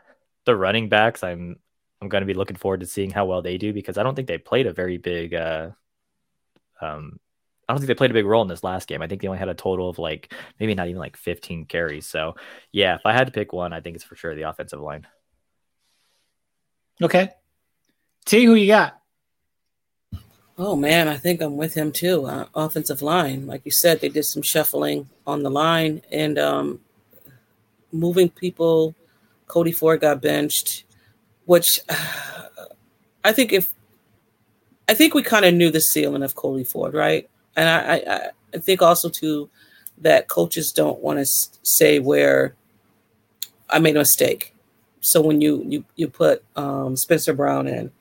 the running backs, I'm, I'm going to be looking forward to seeing how well they do, because I don't think they played a very big, uh, um, I don't think they played a big role in this last game. I think they only had a total of like, maybe not even like fifteen carries. So yeah, if I had to pick one, I think it's for sure the offensive line. Okay. T, who you got? Oh man, I think I'm with him too. Uh, offensive line. Like you said, they did some shuffling on the line and um, moving people. Cody Ford got benched, which uh, I think if, I think we kind of knew the ceiling of Cody Ford, right? And I, I, I think also, too, that coaches don't want to say where I made a mistake. So when you you you put um, Spencer Brown in,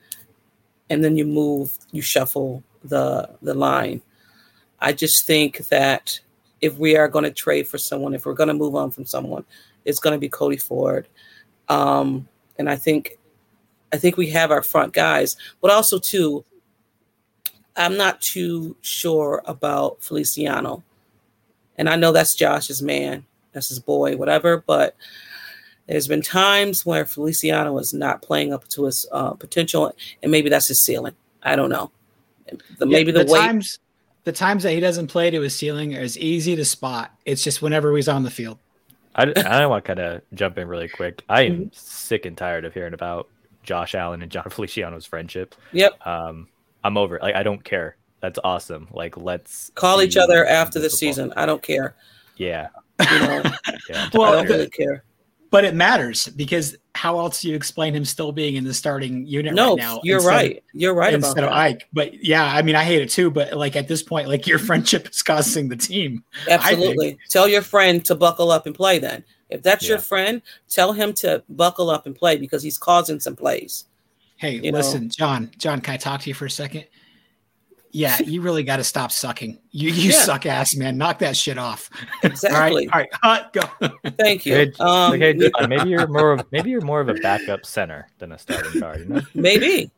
and then you move, you shuffle the the line. I just think that if we are going to trade for someone, if we're going to move on from someone, it's going to be Cody Ford. Um, and I think I think we have our front guys. But also, too, I'm not too sure about Feliciano. And I know that's Josh's man. That's his boy, whatever. But there's been times where Feliciano is not playing up to his uh, potential, and maybe that's his ceiling. I don't know. The, yeah, maybe the, the weight. Times, the times that he doesn't play to his ceiling is easy to spot. It's just whenever he's on the field. I, I want to kind of jump in really quick. I am mm-hmm. sick and tired of hearing about Josh Allen and John Feliciano's friendship. Yep. Um, I'm over it. Like, I don't care. That's awesome. Like, let's call each other after the season. I don't care. Yeah. You know? yeah well, I don't really care. But it matters, because how else do you explain him still being in the starting unit no, right now? No, you're right. Of, you're right about that. Instead of Ike. But yeah, I mean, I hate it too. But like at this point, like your friendship is costing the team. Absolutely. Tell your friend to buckle up and play then. If that's yeah. your friend, tell him to buckle up and play, because he's causing some plays. Hey, you listen, know? John, John, can I talk to you for a second? Yeah, you really got to stop sucking. You you yeah. suck ass, man. Knock that shit off. Exactly. All right, all right. Uh, go. Thank you. Hey, um, okay, maybe you're more of maybe you're more of a backup center than a starting guard. You know? Maybe,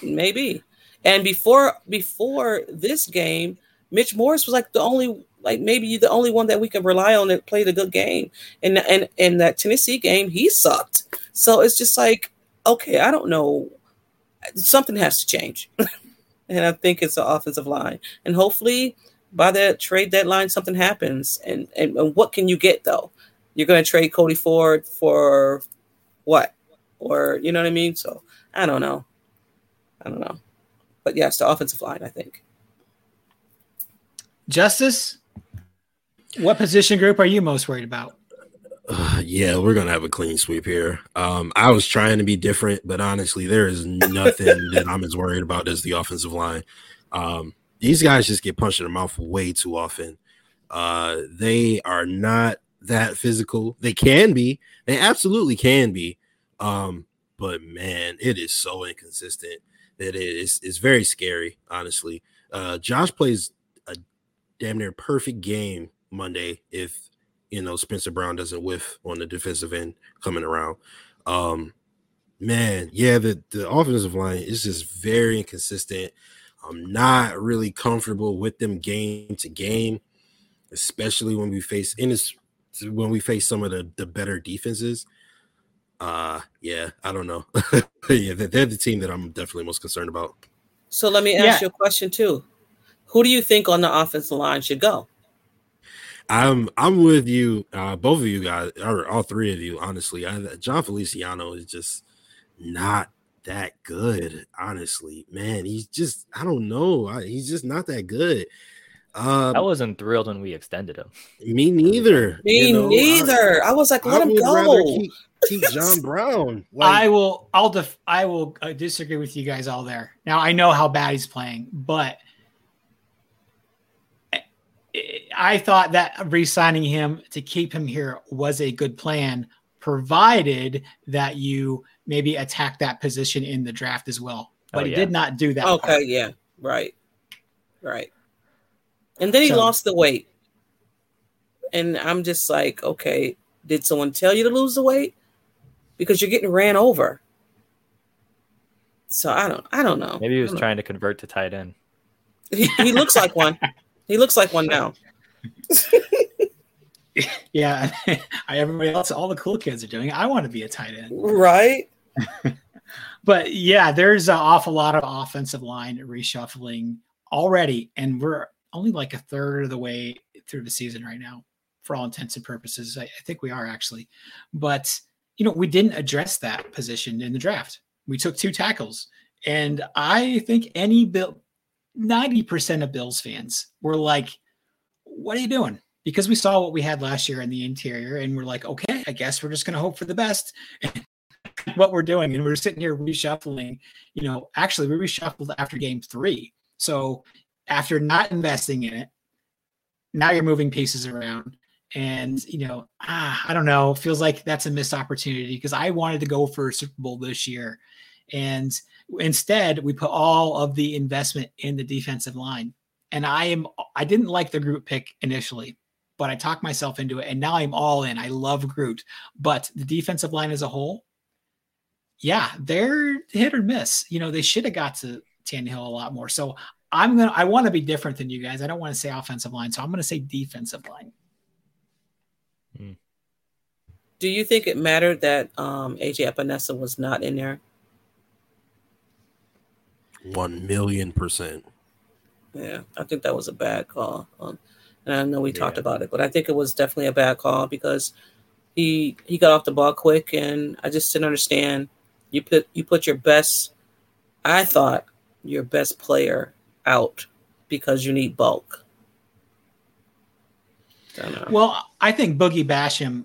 maybe. And before before this game, Mitch Morris was like the only like maybe you're the only one that we can rely on that played a good game. And and and that Tennessee game, he sucked. So it's just like, okay, I don't know. Something has to change. And I think it's the offensive line. And hopefully by the trade deadline, something happens. And, and, and what can you get, though? You're going to trade Cody Ford for what? Or, you know what I mean? So I don't know. I don't know. But, yeah, it's the offensive line, I think. Justice, what position group are you most worried about? Uh, yeah, we're going to have a clean sweep here. Um, I was trying to be different, but honestly, there is nothing that I'm as worried about as the offensive line. Um, these guys just get punched in the mouth way too often. Uh, they are not that physical. They can be. They absolutely can be. Um, but, man, it is so inconsistent that it is it's very scary, honestly. Uh, Josh plays a damn near perfect game Monday if – you know, Spencer Brown doesn't whiff on the defensive end coming around. Um, man, yeah, the, the offensive line is just very inconsistent. I'm not really comfortable with them game to game, especially when we face in this when we face some of the, the better defenses. Uh, yeah, I don't know. yeah, they're the team that I'm definitely most concerned about. So let me ask yeah. you a question too. Who do you think on the offensive line should go? I'm I'm with you, uh, both of you guys, or all three of you, honestly. I, John Feliciano is just not that good, honestly. Man, he's just, I don't know. I, he's just not that good. Um, I wasn't thrilled when we extended him. Me neither. Me you know, neither. I, I was like, let I him go. Keep, keep John Brown. Like, I will. I'll. Def, I will uh, disagree with you guys all there. Now I know how bad he's playing, but. I thought that re-signing him to keep him here was a good plan, provided that you maybe attack that position in the draft as well. But oh, yeah. he did not do that. Okay, part. yeah, right, right. And then he so, lost the weight. And I'm just like, okay, did someone tell you to lose the weight? Because you're getting ran over. So I don't, I don't know. Maybe he was trying know. to convert to tight end. He, he looks like one. He looks like one now. yeah. Everybody else, all the cool kids are doing it. I want to be a tight end. Right. But yeah, there's an awful lot of offensive line reshuffling already. And we're only like a third of the way through the season right now, for all intents and purposes. I, I think we are actually. But, you know, we didn't address that position in the draft. We took two tackles. And I think any bill. ninety percent of Bills fans were like, what are you doing? Because we saw what we had last year in the interior, and we're like, okay, I guess we're just going to hope for the best. And what we're doing, and we're sitting here reshuffling, you know, actually we reshuffled after game three. So after not investing in it, Now you're moving pieces around. And, you know, ah, I don't know, feels like that's a missed opportunity because I wanted to go for a Super Bowl this year. And instead, we put all of the investment in the defensive line. And I am I didn't like the Groot pick initially, but I talked myself into it. And now I'm all in. I love Groot. But the defensive line as a whole, yeah, they're hit or miss. You know, they should have got to Tannehill a lot more. So I'm going to I want to be different than you guys. I don't want to say offensive line. So I'm going to say defensive line. Do you think it mattered that um, A J. Epenesa was not in there? One million percent. Yeah, I think that was a bad call. Um, and I know we yeah. talked about it, but I think it was definitely a bad call because he he got off the ball quick, and I just didn't understand. You put you put your best, I thought, your best player out because you need bulk. I well, I think Boogie Basham,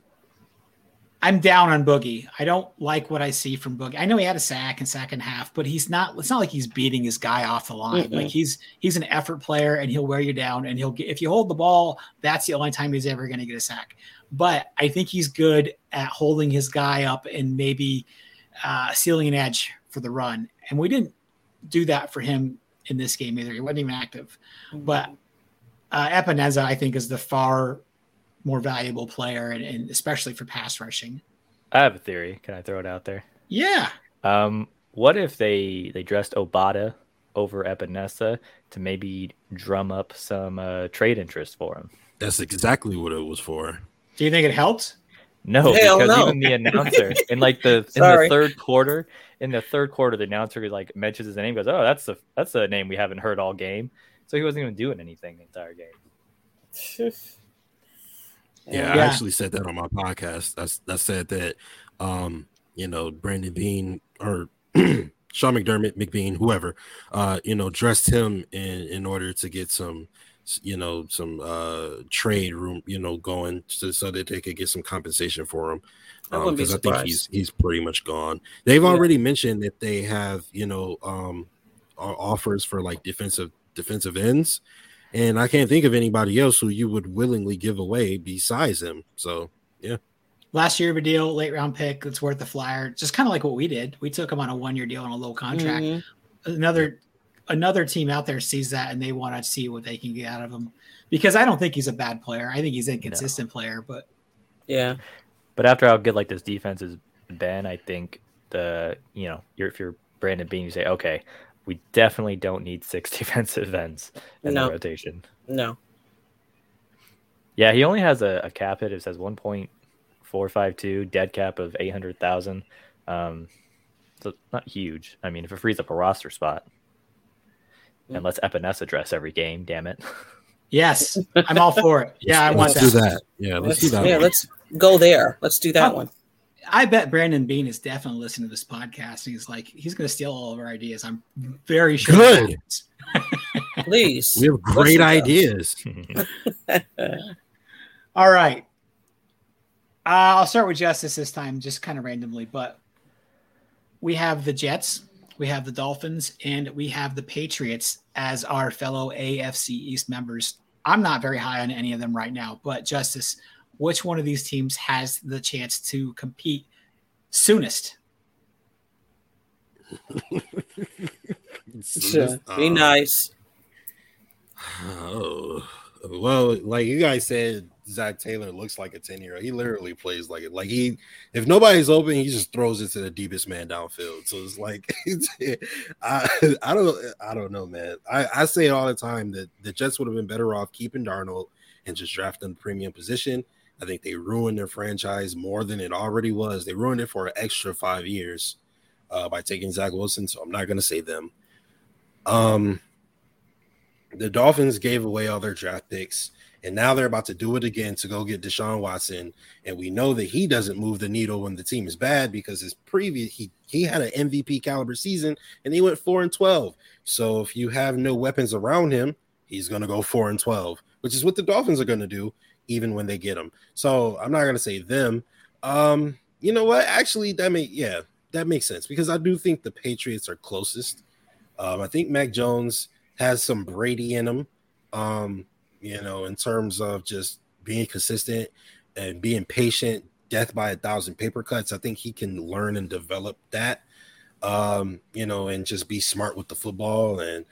I'm down on Boogie. I don't like what I see from Boogie. I know he had a sack and sack and a half, but he's not, it's not like he's beating his guy off the line. Mm-hmm. Like he's, he's an effort player and he'll wear you down and he'll get, if you hold the ball, that's the only time he's ever going to get a sack. But I think he's good at holding his guy up and maybe uh, sealing an edge for the run. And we didn't do that for him in this game either. He wasn't even active, mm-hmm. but Uh, Epenesa, I think, is the far more valuable player, and, and especially for pass rushing. I have a theory. Can I throw it out there? Yeah. Um, what if they, they dressed Obada over Epenesa to maybe drum up some uh, trade interest for him? That's exactly what it was for. Do you think it helped? No, Hell because no. even the announcer in like the in the third quarter, in the third quarter, the announcer like mentions his name, goes, "Oh, that's a that's a name we haven't heard all game." So he wasn't even doing anything the entire game. Yeah, yeah, I actually said that on my podcast. I, I said that, um, you know, Brandon Bean or Sean McDermott, McBean, whoever, uh, you know, dressed him in, in order to get some, you know, some uh, trade room, you know, going to, so that they could get some compensation for him. Um, because I think he's he's pretty much gone. They've yeah. already mentioned that they have, you know, um, offers for like defensive defensive ends, and I can't think of anybody else who you would willingly give away besides him. So yeah, last year of a deal, late round pick that's worth the flyer, just kind of like what we did. We took him on a one-year deal on a low contract. Mm-hmm. Another another team out there sees that and they want to see what they can get out of him, because I don't think he's a bad player. I think he's an inconsistent no. player, but yeah. But after how good like this defense has been, I think the you know you're, if you're Brandon Bean, you say, okay, we definitely don't need six defensive ends in no. the rotation. No. Yeah, he only has a, a cap hit. It says one point four five two, dead cap of eight hundred thousand. Um, so not huge. I mean, if it frees up a roster spot, mm. and let's Epenesa dress every game, damn it. Yes, I'm all for it. Yeah, I want let's that. Do that. Yeah, let's, let's do that. Yeah, one. Let's go there. Let's do that oh. one. I bet Brandon Bean is definitely listening to this podcast. And he's like, he's going to steal all of our ideas. I'm very sure. Good. Please. We have great ideas. All right. Uh, I'll start with Justice this time, just kind of randomly. But we have the Jets, we have the Dolphins, and we have the Patriots as our fellow A F C East members. I'm not very high on any of them right now, but Justice, which one of these teams has the chance to compete soonest? soonest? Be um, nice. Oh, well, like you guys said, Zach Taylor looks like a ten-year-old. He literally plays like it. Like he, if nobody's open, he just throws it to the deepest man downfield. So it's like, I, I don't, I don't know, man. I, I say it all the time that the Jets would have been better off keeping Darnold and just drafting the premium position. I think they ruined their franchise more than it already was. They ruined it for an extra five years uh, by taking Zach Wilson, so I'm not going to say them. Um, the Dolphins gave away all their draft picks, and now they're about to do it again to go get Deshaun Watson, and we know that he doesn't move the needle when the team is bad because his previous he, he had an M V P caliber season, and he went four and twelve. So if you have no weapons around him, he's going to go four and twelve, which is what the Dolphins are going to do even when they get them. So I'm not going to say them. Um, you know what? Actually, that may, yeah, that makes sense because I do think the Patriots are closest. Um, I think Mac Jones has some Brady in him. Um, you know, in terms of just being consistent and being patient, death by a thousand paper cuts. I think he can learn and develop that, um, you know, and just be smart with the football. And,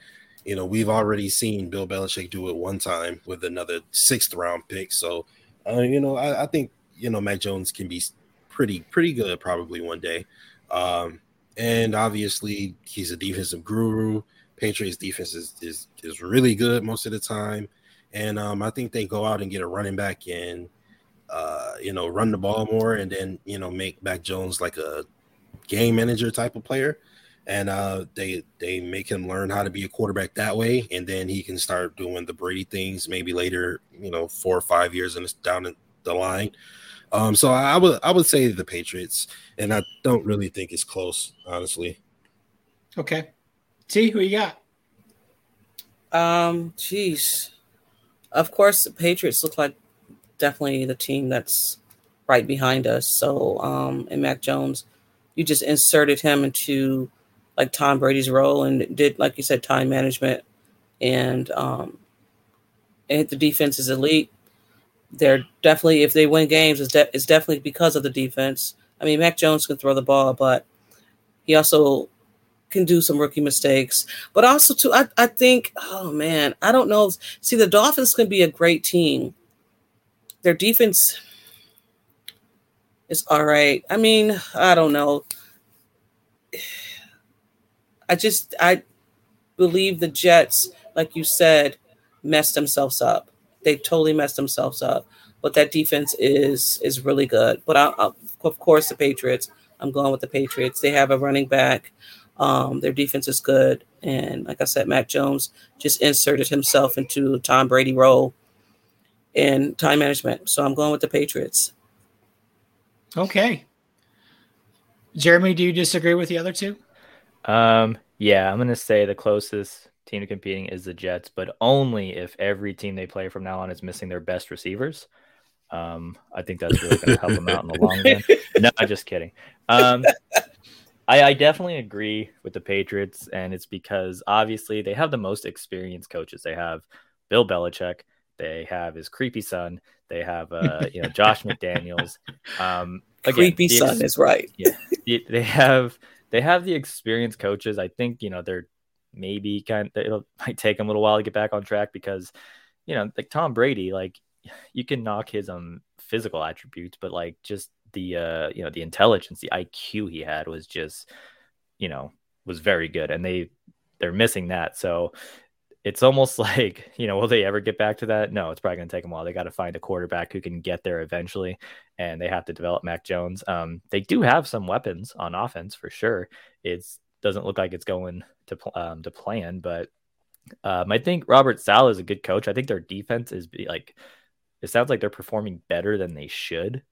you know, we've already seen Bill Belichick do it one time with another sixth round pick. So, uh, you know, I, I think, you know, Mac Jones can be pretty, pretty good probably one day. Um, and obviously he's a defensive guru. Patriots defense is, is, is really good most of the time. And um, I think they go out and get a running back and, uh, you know, run the ball more and then, you know, make Mac Jones like a game manager type of player. And uh, they they make him learn how to be a quarterback that way. And then he can start doing the Brady things maybe later, you know, four or five years in, down the line. Um, so I would I would say the Patriots. And I don't really think it's close, honestly. Okay. T, who you got? Um, geez. Of course, the Patriots look like definitely the team that's right behind us. So, um, and Mac Jones, you just inserted him into like Tom Brady's role and did, like you said, time management. And um, and the defense is elite. They're definitely, if they win games, it's, de- it's definitely because of the defense. I mean, Mac Jones can throw the ball, but he also can do some rookie mistakes, but also too, I, I think, oh man, I don't know. See, the Dolphins can be a great team. Their defense is all right. I mean, I don't know. I just, I believe the Jets, like you said, messed themselves up. They totally messed themselves up, but that defense is, is really good. But I, I, of course the Patriots, I'm going with the Patriots. They have a running back. Um, their defense is good. And like I said, Mac Jones just inserted himself into Tom Brady role in time management. So I'm going with the Patriots. Okay. Jeremy, do you disagree with the other two? Um, yeah, I'm going to say the closest team to competing is the Jets, but only if every team they play from now on is missing their best receivers. Um, I think that's really going to help them out in the long run. No, I'm just kidding. Um, I, I definitely agree with the Patriots, and it's because obviously they have the most experienced coaches. They have Bill Belichick, they have his creepy son, they have uh, you know Josh McDaniels. Um, again, creepy son ex- is right. Yeah, they have they have the experienced coaches. I think you know they're maybe kind of, it'll might take them a little while to get back on track because you know like Tom Brady, like you can knock his um physical attributes, but like just the uh you know the intelligence, the I Q he had was just you know was very good, and they they're missing that. So it's almost like you know will they ever get back to that? No, it's probably gonna take them a while. They got to find a quarterback who can get there eventually, and they have to develop Mac Jones. Um they do have some weapons on offense for sure. It doesn't look like it's going to um to plan, but um I think Robert Saleh is a good coach. I think their defense is like it sounds like they're performing better than they should.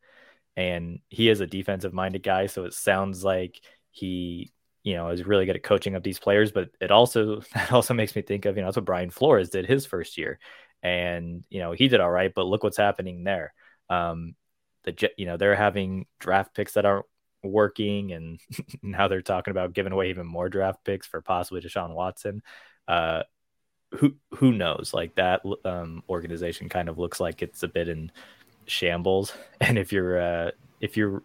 And he is a defensive-minded guy, so it sounds like he, you know, is really good at coaching up these players. But it also that also makes me think of, you know, that's what Brian Flores did his first year, and you know he did all right. But look what's happening there. Um, the you know they're having draft picks that aren't working, and now they're talking about giving away even more draft picks for possibly Deshaun Watson. Uh, who who knows? Like that um, organization kind of looks like it's a bit in shambles, and if you're uh if you're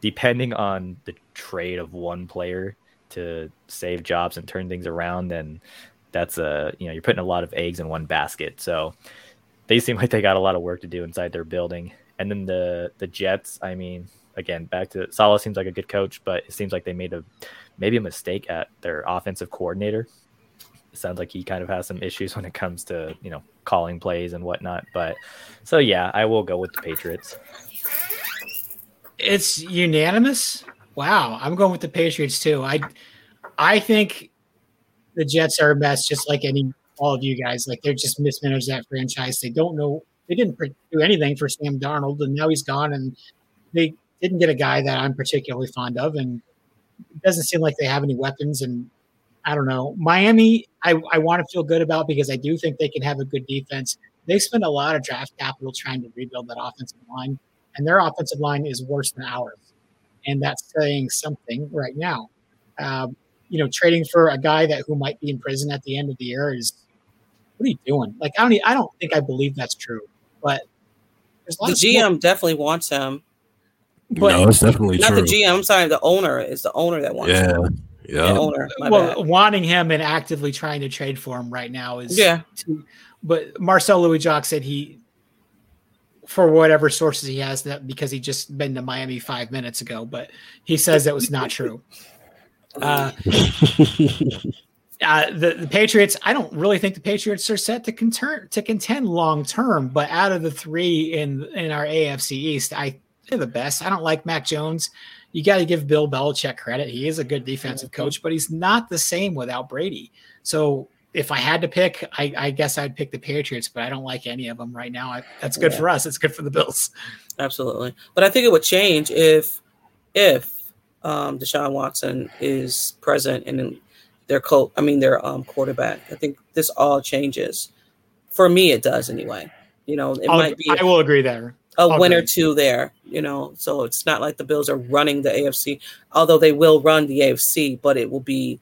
depending on the trade of one player to save jobs and turn things around, then that's a you know you're putting a lot of eggs in one basket. So they seem like they got a lot of work to do inside their building. And then the the Jets, I mean, again, back to Saleh seems like a good coach, but it seems like they made a maybe a mistake at their offensive coordinator. It sounds like he kind of has some issues when it comes to, you know, calling plays and whatnot. But so, yeah, I will go with the Patriots. It's unanimous. Wow. I'm going with the Patriots too. I, I think the Jets are a mess, just like any, all of you guys, like they're just mismanaged that franchise. They don't know. They didn't do anything for Sam Darnold, and now he's gone, and they didn't get a guy that I'm particularly fond of. And it doesn't seem like they have any weapons, and I don't know. Miami, I, I want to feel good about because I do think they can have a good defense. They spend a lot of draft capital trying to rebuild that offensive line, and their offensive line is worse than ours. And that's saying something right now. Um, you know, trading for a guy that who might be in prison at the end of the year is what are you doing? Like, I don't, I don't think I believe that's true, but there's a lot the of G M people. Definitely wants him. But no, it's definitely not true. Not the G M. I'm sorry, the owner. It's the owner that wants yeah. him. Yeah, the owner. Well, bad. Wanting him and actively trying to trade for him right now is yeah. Too, but Marcel Louis-Jacques said he, for whatever sources he has, that because he just been to Miami five minutes ago, but he says that was not true. Uh, uh, the, the Patriots. I don't really think the Patriots are set to contend to contend long term. But out of the three in in our A F C East, I. They're the best. I don't like Mac Jones. You got to give Bill Belichick credit. He is a good defensive coach, but he's not the same without Brady. So if I had to pick, I, I guess I'd pick the Patriots, but I don't like any of them right now. I, that's good yeah. for us. It's good for the Bills. Absolutely. But I think it would change if if um, Deshaun Watson is present and their coach, I mean their um, quarterback. I think this all changes. For me, it does anyway. You know, it I'll, might be. I will agree there. A win or two there, you know, so it's not like the Bills are running the A F C, although they will run the A F C, but it will be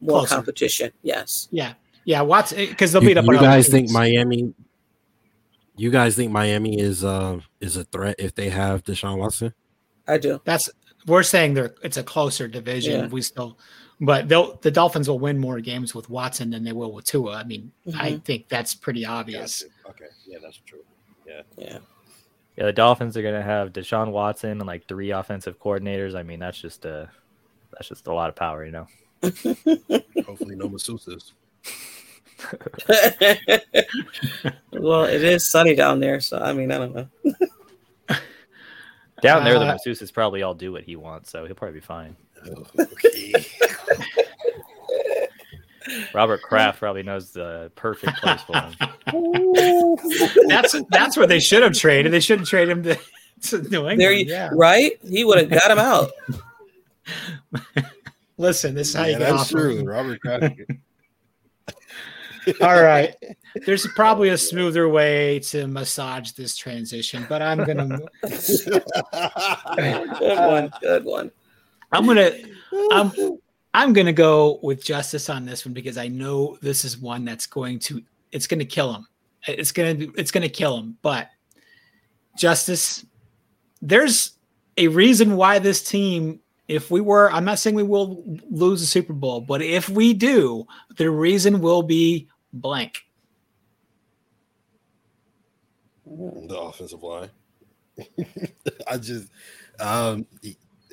more closer. Competition. Yes. Yeah. Yeah. Watch because they'll beat up. You guys think Miami? You guys think Miami is uh is a threat if they have Deshaun Watson? I do. That's we're saying they're it's a closer division. Yeah. We still, but they'll the Dolphins will win more games with Watson than they will with Tua. I mean, mm-hmm. I think that's pretty obvious. Okay. Yeah, that's true. Yeah. Yeah. Yeah, the Dolphins are going to have Deshaun Watson and like three offensive coordinators. I mean, that's just a that's just a lot of power, you know. Hopefully, no masseuses. Well, it is sunny down there, so I mean, I don't know. Down there, the masseuses probably all do what he wants, so he'll probably be fine. Okay. Robert Kraft probably knows the perfect place for him. that's that's where they should have traded. They shouldn't trade him to, to New England. There you, yeah. Right? He would have got him out. Listen, this is how yeah, you get off. True. Robert Kraft. All right. There's probably a smoother way to massage this transition, but I'm going to. Good one. Good one. I'm going to. I'm. I'm going to go with Justice on this one because I know this is one that's going to it's going to kill him. It's going to it's going to kill him. But Justice, there's a reason why this team, if we were, I'm not saying we will lose the Super Bowl, but if we do, the reason will be blank. The offensive line. I just um,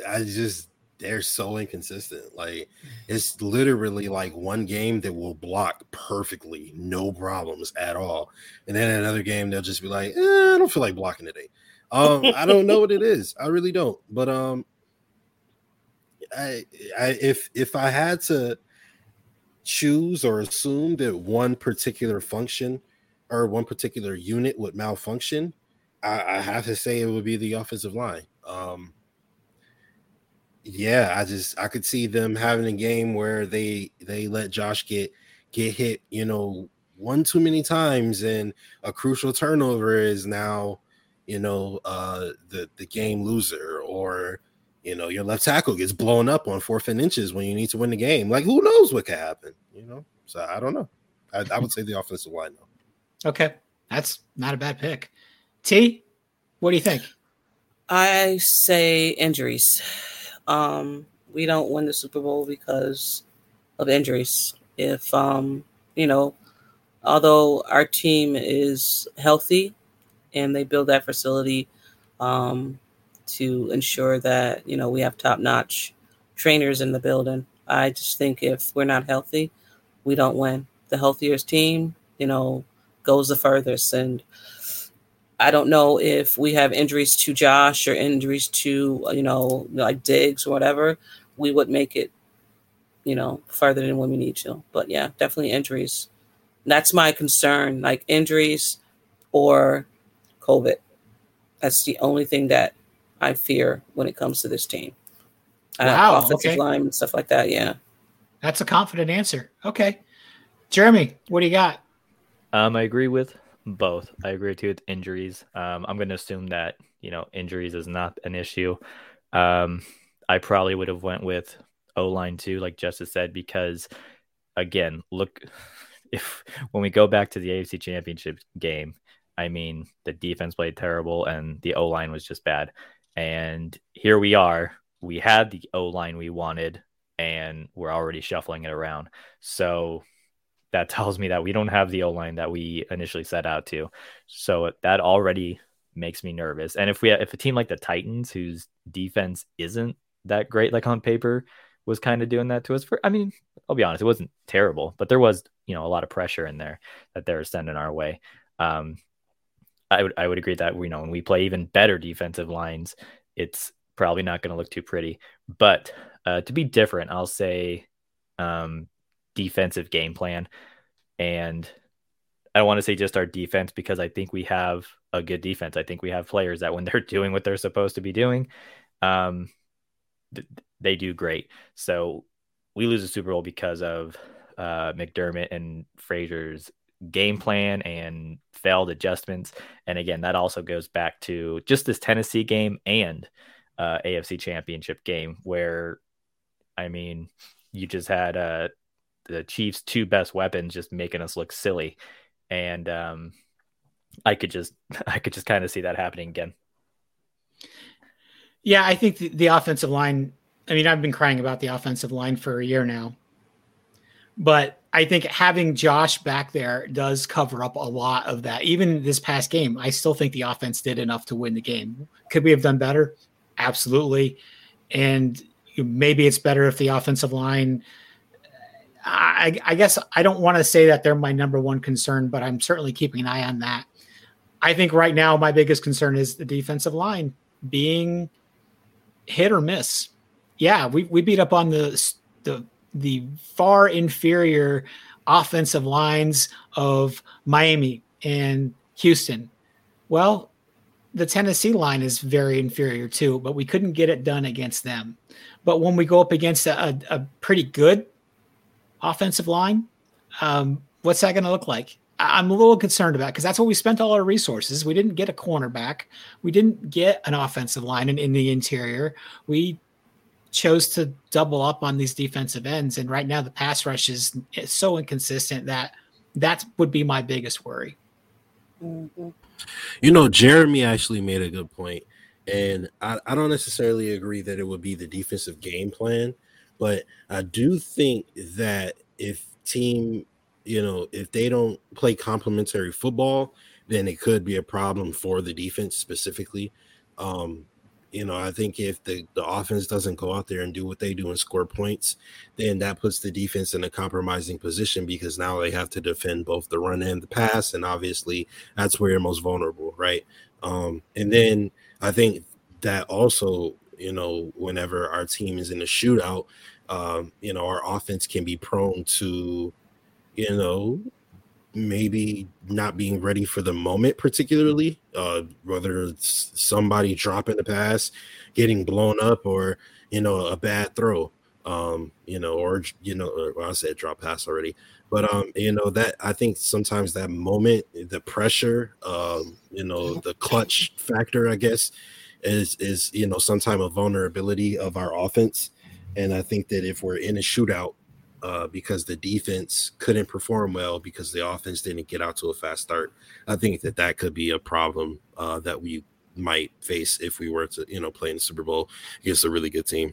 I just. They're so inconsistent. Like, it's literally like one game that will block perfectly, no problems at all. And then another game, they'll just be like, eh, I don't feel like blocking today. Um, I don't know what it is. I really don't. But um, I, I, if if I had to choose or assume that one particular function or one particular unit would malfunction, I, I have to say it would be the offensive line. Um, Yeah, I just I could see them having a game where they they let Josh get get hit, you know, one too many times, and a crucial turnover is now, you know, uh, the the game loser, or you know, your left tackle gets blown up on forfeit inches when you need to win the game. Like, who knows what could happen, you know? So I don't know. I, I would say the offensive line though. Okay, that's not a bad pick. T, what do you think? I say injuries. Um, we don't win the Super Bowl because of injuries. If, um, you know, although our team is healthy and they build that facility um, to ensure that, you know, we have top-notch trainers in the building. I just think if we're not healthy, we don't win. The healthiest team, you know, goes the furthest. And I don't know if we have injuries to Josh or injuries to, you know, like Diggs or whatever, we would make it, you know, further than when we need to. But yeah, definitely injuries. That's my concern, like injuries or COVID. That's the only thing that I fear when it comes to this team. Wow. Uh, offensive okay. line and stuff like that. Yeah. That's a confident answer. Okay. Jeremy, what do you got? Um, I agree with both. I agree with you with injuries. Um, I'm going to assume that, you know, injuries is not an issue. Um, I probably would have went with O-line too, like Justice said, because again, look, if when we go back to the A F C Championship game, I mean, the defense played terrible and the O-line was just bad. And here we are. We had the O-line we wanted, and we're already shuffling it around. So that tells me that we don't have the O-line that we initially set out to. So that already makes me nervous. And if we if a team like the Titans, whose defense isn't that great, like on paper, was kind of doing that to us, for I mean, I'll be honest, it wasn't terrible, but there was, you know, a lot of pressure in there that they were sending our way. Um, I would I would agree that, you know, when we play even better defensive lines, it's probably not going to look too pretty. But uh, to be different, I'll say um, defensive game plan. And I want to say just our defense, because I think we have a good defense. I think we have players that when they're doing what they're supposed to be doing, um, th- they do great. So we lose the Super Bowl because of uh, McDermott and Frazier's game plan and failed adjustments. And again, that also goes back to just this Tennessee game and uh, A F C Championship game, where, I mean, you just had uh, the Chiefs' two best weapons just making us look silly. And um, I could just, I could just kind of see that happening again. Yeah, I think the, the offensive line, I mean, I've been crying about the offensive line for a year now, but I think having Josh back there does cover up a lot of that. Even this past game, I still think the offense did enough to win the game. Could we have done better? Absolutely. And maybe it's better if the offensive line, I, I guess I don't want to say that they're my number one concern, but I'm certainly keeping an eye on that. I think right now my biggest concern is the defensive line being hit or miss. Yeah, we we beat up on the the the far inferior offensive lines of Miami and Houston. Well, the Tennessee line is very inferior too, but we couldn't get it done against them. But when we go up against a, a, a pretty good offensive line, um, what's that going to look like? I'm a little concerned about, because that's what we spent all our resources. We didn't get a cornerback. We didn't get an offensive line in, in the interior. We chose to double up on these defensive ends. And right now the pass rush is, is so inconsistent that that would be my biggest worry. You know, Jeremy actually made a good point. And I, I don't necessarily agree that it would be the defensive game plan, but I do think that if team, you know, if they don't play complementary football, then it could be a problem for the defense specifically. Um, You know, I think if the, the offense doesn't go out there and do what they do and score points, then that puts the defense in a compromising position, because now they have to defend both the run and the pass. And obviously that's where you're most vulnerable, right? Um, and then I think that also, you know, whenever our team is in a shootout, um, you know, our offense can be prone to, you know, maybe not being ready for the moment, particularly uh, whether it's somebody dropping the pass, getting blown up, or, you know, a bad throw, um, you know, or, you know, or, well, I said drop pass already, but, um, you know, that I think sometimes that moment, the pressure, um, you know, the clutch factor, I guess, is, is, you know, sometime a vulnerability of our offense. And I think that if we're in a shootout, Uh, because the defense couldn't perform well because the offense didn't get out to a fast start, I think that that could be a problem uh, that we might face if we were to, you know, play in the Super Bowl against a really good team.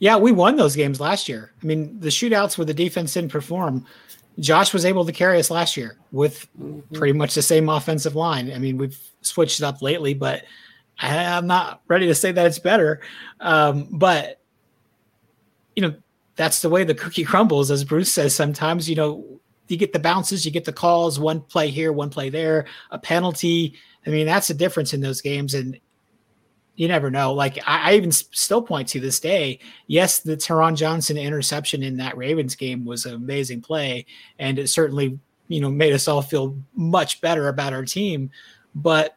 Yeah, we won those games last year. I mean, the shootouts where the defense didn't perform, Josh was able to carry us last year with pretty much the same offensive line. I mean, we've switched it up lately, but I'm not ready to say that it's better. Um, but, you know, that's the way the cookie crumbles, as Bruce says. Sometimes, you know, you get the bounces, you get the calls, one play here, one play there, a penalty. I mean, that's the difference in those games. And you never know. Like I, I even still point to this day. Yes, the Teron Johnson interception in that Ravens game was an amazing play. And it certainly, you know, made us all feel much better about our team. But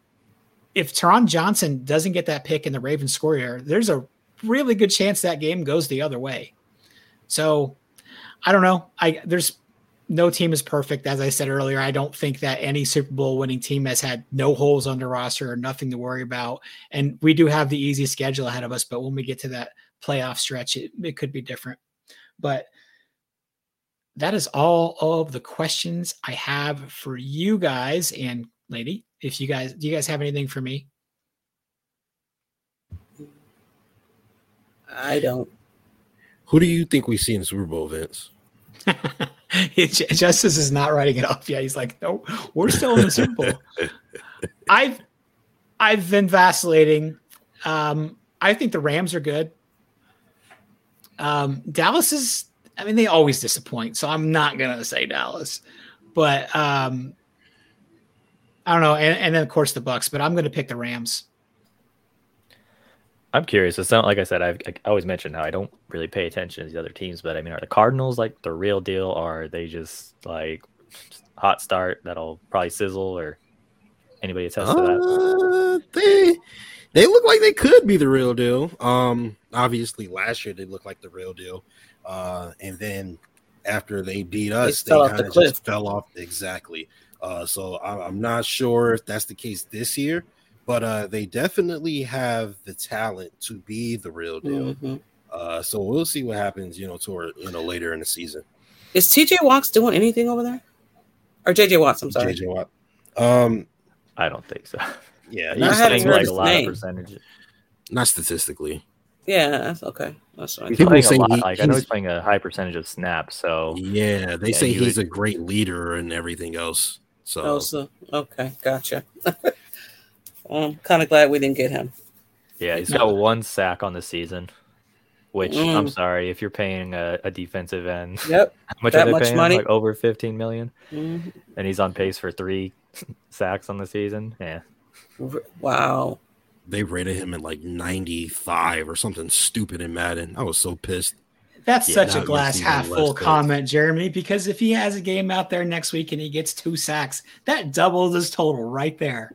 if Teron Johnson doesn't get that pick in the Ravens score here, there's a really good chance that game goes the other way. So I don't know. I there's no team is perfect. As I said earlier, I don't think that any Super Bowl winning team has had no holes on their roster or nothing to worry about. And we do have the easy schedule ahead of us, but when we get to that playoff stretch, it, it could be different. But that is all of the questions I have for you guys. And lady, if you guys, do you guys have anything for me? I don't. Who do you think we see in the Super Bowl, Vince? Justice is not writing it off yet. He's like, no, we're still in the Super Bowl. I've, I've been vacillating. Um, I think the Rams are good. Um, Dallas is, I mean, they always disappoint, so I'm not going to say Dallas. But um, I don't know. And, and then, of course, the Bucks. But I'm going to pick the Rams. I'm curious. It's not like I said, I've, I always mention how I don't really pay attention to the other teams, but I mean, are the Cardinals like the real deal? Or are they just like just hot start that'll probably sizzle? Or anybody attest uh, to that? They, they look like they could be the real deal. Um, obviously, last year they looked like the real deal. Uh, and then after they beat us, they, they kind of just fell off. Exactly. Uh, so I, I'm not sure if that's the case this year. But uh, they definitely have the talent to be the real deal. Mm-hmm. Uh, so we'll see what happens, you know, toward you know later in the season. Is T J Watts doing anything over there, or J J Watts? I'm sorry, J J Watt. Um, I don't think so. Yeah, he's playing like a lot of percentages. Not statistically. Yeah, that's okay. That's fine. People are saying a lot, he, like I know he's playing a high percentage of snaps. So yeah, they yeah, say he he's would, a great leader and everything else. So, oh, so okay, gotcha. I'm kind of glad we didn't get him. Yeah, he's got one sack on the season, which mm. I'm sorry if you're paying a, a defensive end. Yep, how much that are they much paying? Money, like over fifteen million dollars, mm-hmm. and he's on pace for three sacks on the season. Yeah, wow. They rated him at like ninety-five or something stupid in Madden. I was so pissed. That's yeah, such a glass half full comment, Jeremy, because if he has a game out there next week and he gets two sacks, that doubles his total right there.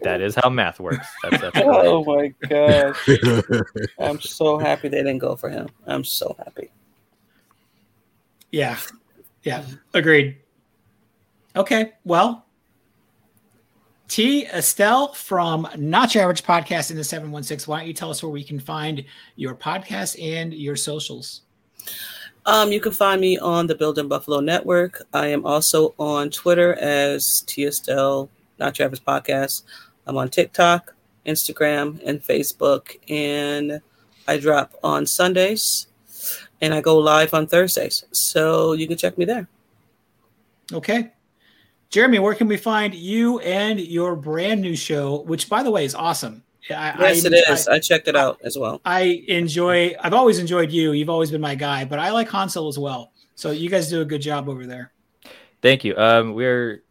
That is how math works. That's, that's oh, my God. I'm so happy they didn't go for him. I'm so happy. Yeah. Yeah. Agreed. Okay. Well, T. Estelle from Not Your Average Podcast in the seven one six. Why don't you tell us where we can find your podcast and your socials? Um, you can find me on the Built in Buffalo Network. I am also on Twitter as T. Estelle, Not Your Average Podcast. I'm on TikTok, Instagram, and Facebook. And I drop on Sundays, and I go live on Thursdays. So you can check me there. Okay. Jeremy, where can we find you and your brand new show, which, by the way, is awesome. I, yes, I, it is. I, I checked it out as well. I enjoy – I've always enjoyed you. You've always been my guy. But I like Hansel as well. So you guys do a good job over there. Thank you. Um, we're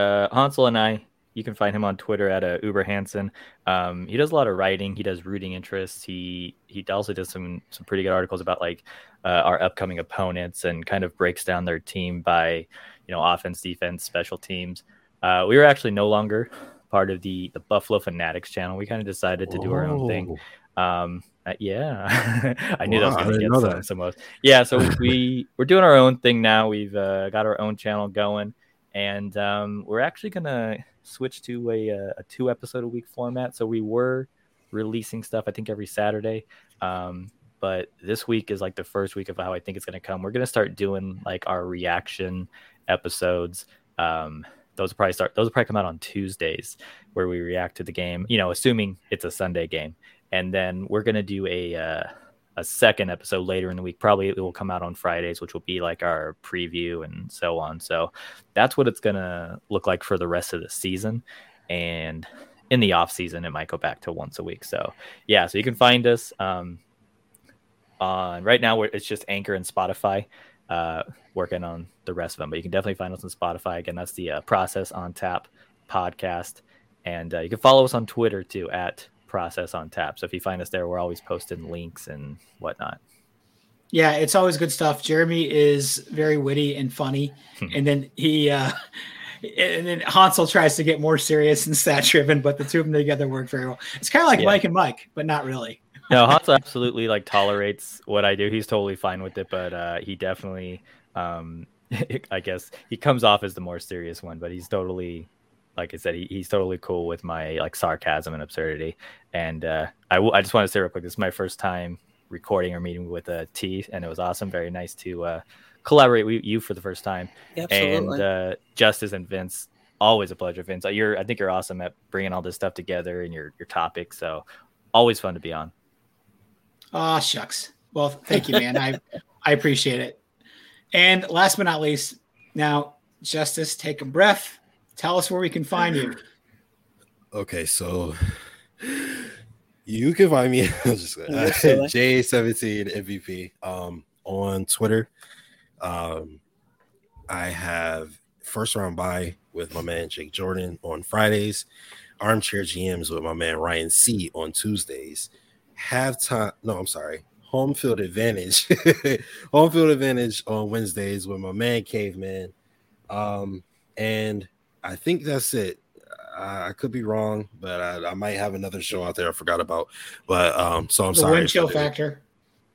uh, – Hansel and I, you can find him on Twitter at uh, Uber Hansen. Um, he does a lot of writing. He does rooting interests. He he also does some, some pretty good articles about, like, uh, our upcoming opponents and kind of breaks down their team by – you know, offense, defense, special teams. Uh, we were actually no longer part of the, the Buffalo Fanatics channel. We kind of decided to Whoa. do our own thing. Um, uh, yeah, I knew wow, that was going to get some, some of. Yeah, so we we're doing our own thing now. We've uh, got our own channel going, and um, we're actually going to switch to a, a two episode a week format. So we were releasing stuff, I think, every Saturday. Um, but this week is like the first week of how I think it's going to come. We're going to start doing like our reaction episodes. Um, those will probably start, those will probably come out on Tuesdays, where we react to the game, you know, assuming it's a Sunday game. And then we're going to do a, uh, a second episode later in the week. Probably it will come out on Fridays, which will be like our preview and so on. So that's what it's going to look like for the rest of the season. And in the off season, it might go back to once a week. So yeah, so you can find us, um, on right now it's just Anchor and Spotify. Uh, working on the rest of them, but you can definitely find us on Spotify. Again, that's the uh, Process on Tap podcast, and uh, you can follow us on Twitter too at Process on Tap. So if you find us there, we're always posting links and whatnot. Yeah, it's always good stuff. Jeremy is very witty and funny, and then he uh, and then Hansel tries to get more serious and stat driven, but the two of them together work very well. It's kind of like yeah. Mike and Mike, but not really. No, Hansel absolutely like tolerates what I do. He's totally fine with it, but uh, he definitely, um, I guess, he comes off as the more serious one. But he's totally, like I said, he, he's totally cool with my like sarcasm and absurdity. And uh, I, w- I just want to say real quick, this is my first time recording or meeting with uh, T, and it was awesome. Very nice to uh, collaborate with you for the first time. Yeah, absolutely. And uh, Justice and Vince, always a pleasure, Vince. You're, I think you're awesome at bringing all this stuff together and your your topic. So always fun to be on. Oh, shucks. Well, thank you, man. I I appreciate it. And last but not least, now, Justice, take a breath. Tell us where we can find you. Okay, so you can find me J seventeen M V P um, on Twitter. Um, I have First Round Bye with my man Jake Jordan on Fridays. Armchair G Ms with my man Ryan C on Tuesdays. Halftime, no, I'm sorry. Home Field Advantage. Home Field Advantage on Wednesdays with my man Caveman. Um, and I think that's it. I, I could be wrong, but I, I might have another show out there I forgot about. But um, so I'm the sorry. The Wind Chill Factor.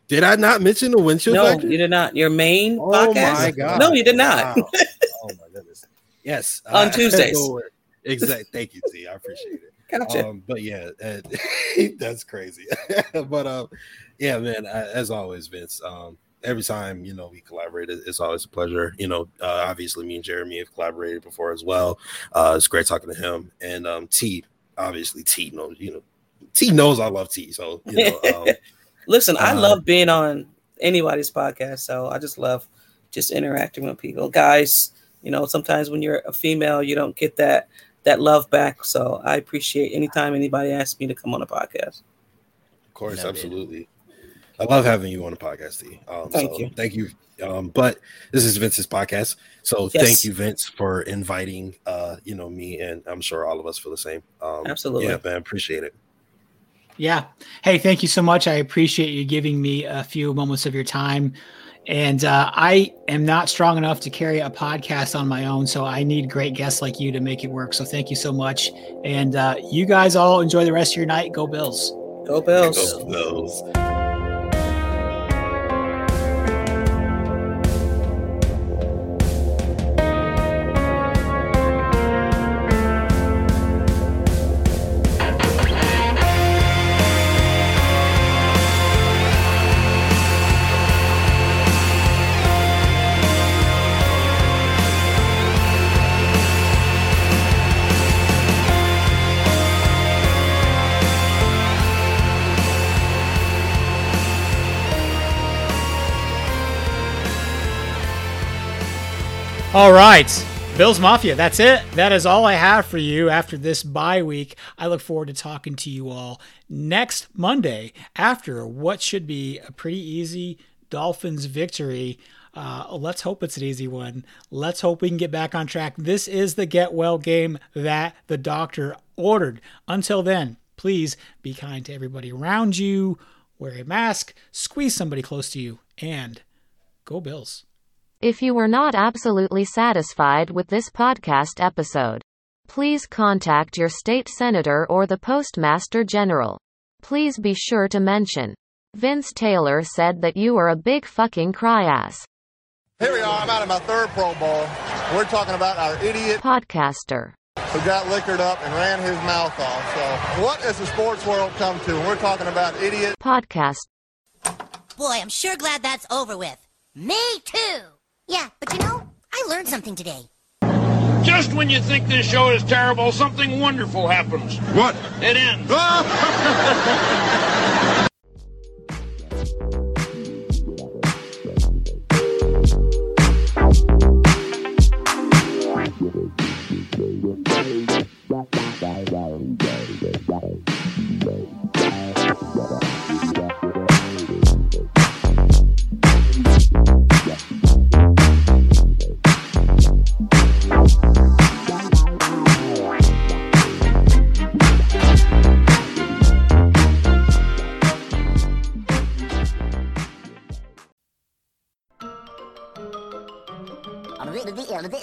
Did I not mention the Wind Chill no, Factor? No, you did not. Your main oh podcast? My God. No, you did not. Wow. Oh, my goodness. Yes. On I, Tuesdays. I exactly. Thank you, T. I appreciate it. Gotcha. Um, but yeah, uh, that's crazy. But um, yeah, man, I, as always, Vince, um, every time, you know, we collaborate, it's always a pleasure. You know, uh, obviously me and Jeremy have collaborated before as well. Uh, it's great talking to him. And um, T, obviously T knows, you know, T knows I love T. So, you know. Um, Listen, I um, love being on anybody's podcast. So I just love just interacting with people. Guys, you know, sometimes when you're a female, you don't get that. that love back. So I appreciate anytime anybody asks me to come on a podcast. Of course. No, absolutely. Man. I love having you on the podcast, T. Um, thank so you. Thank you. Um, but this is Vince's podcast. So yes. Thank you, Vince, for inviting, uh, you know, me, and I'm sure all of us feel the same. Um, absolutely. Yeah, man. Appreciate it. Yeah. Hey, thank you so much. I appreciate you giving me a few moments of your time. And uh, I am not strong enough to carry a podcast on my own, so I need great guests like you to make it work. So thank you so much. And uh, you guys all enjoy the rest of your night. Go Bills. Go Bills. Go Bills. All right, Bill's Mafia, that's it. That is all I have for you after this bye week. I look forward to talking to you all next Monday after what should be a pretty easy Dolphins victory. Uh, let's hope it's an easy one. Let's hope we can get back on track. This is the get well game that the doctor ordered. Until then, please be kind to everybody around you. Wear a mask, squeeze somebody close to you, and go Bills. If you were not absolutely satisfied with this podcast episode, please contact your state senator or the Postmaster General. Please be sure to mention Vince Taylor said that you are a big fucking cry-ass. Here we are. I'm out of my third Pro Bowl. We're talking about our idiot podcaster who got liquored up and ran his mouth off. So what has the sports world come to? We're talking about idiot podcast. Boy, I'm sure glad that's over with. Me too. Yeah, but you know, I learned something today. Just when you think this show is terrible, something wonderful happens. What? It ends. Ah!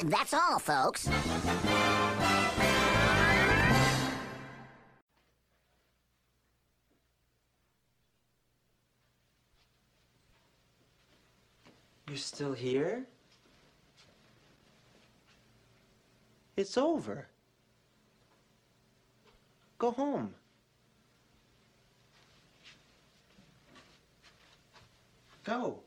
That's all, folks. You're still here? It's over. Go home. Go.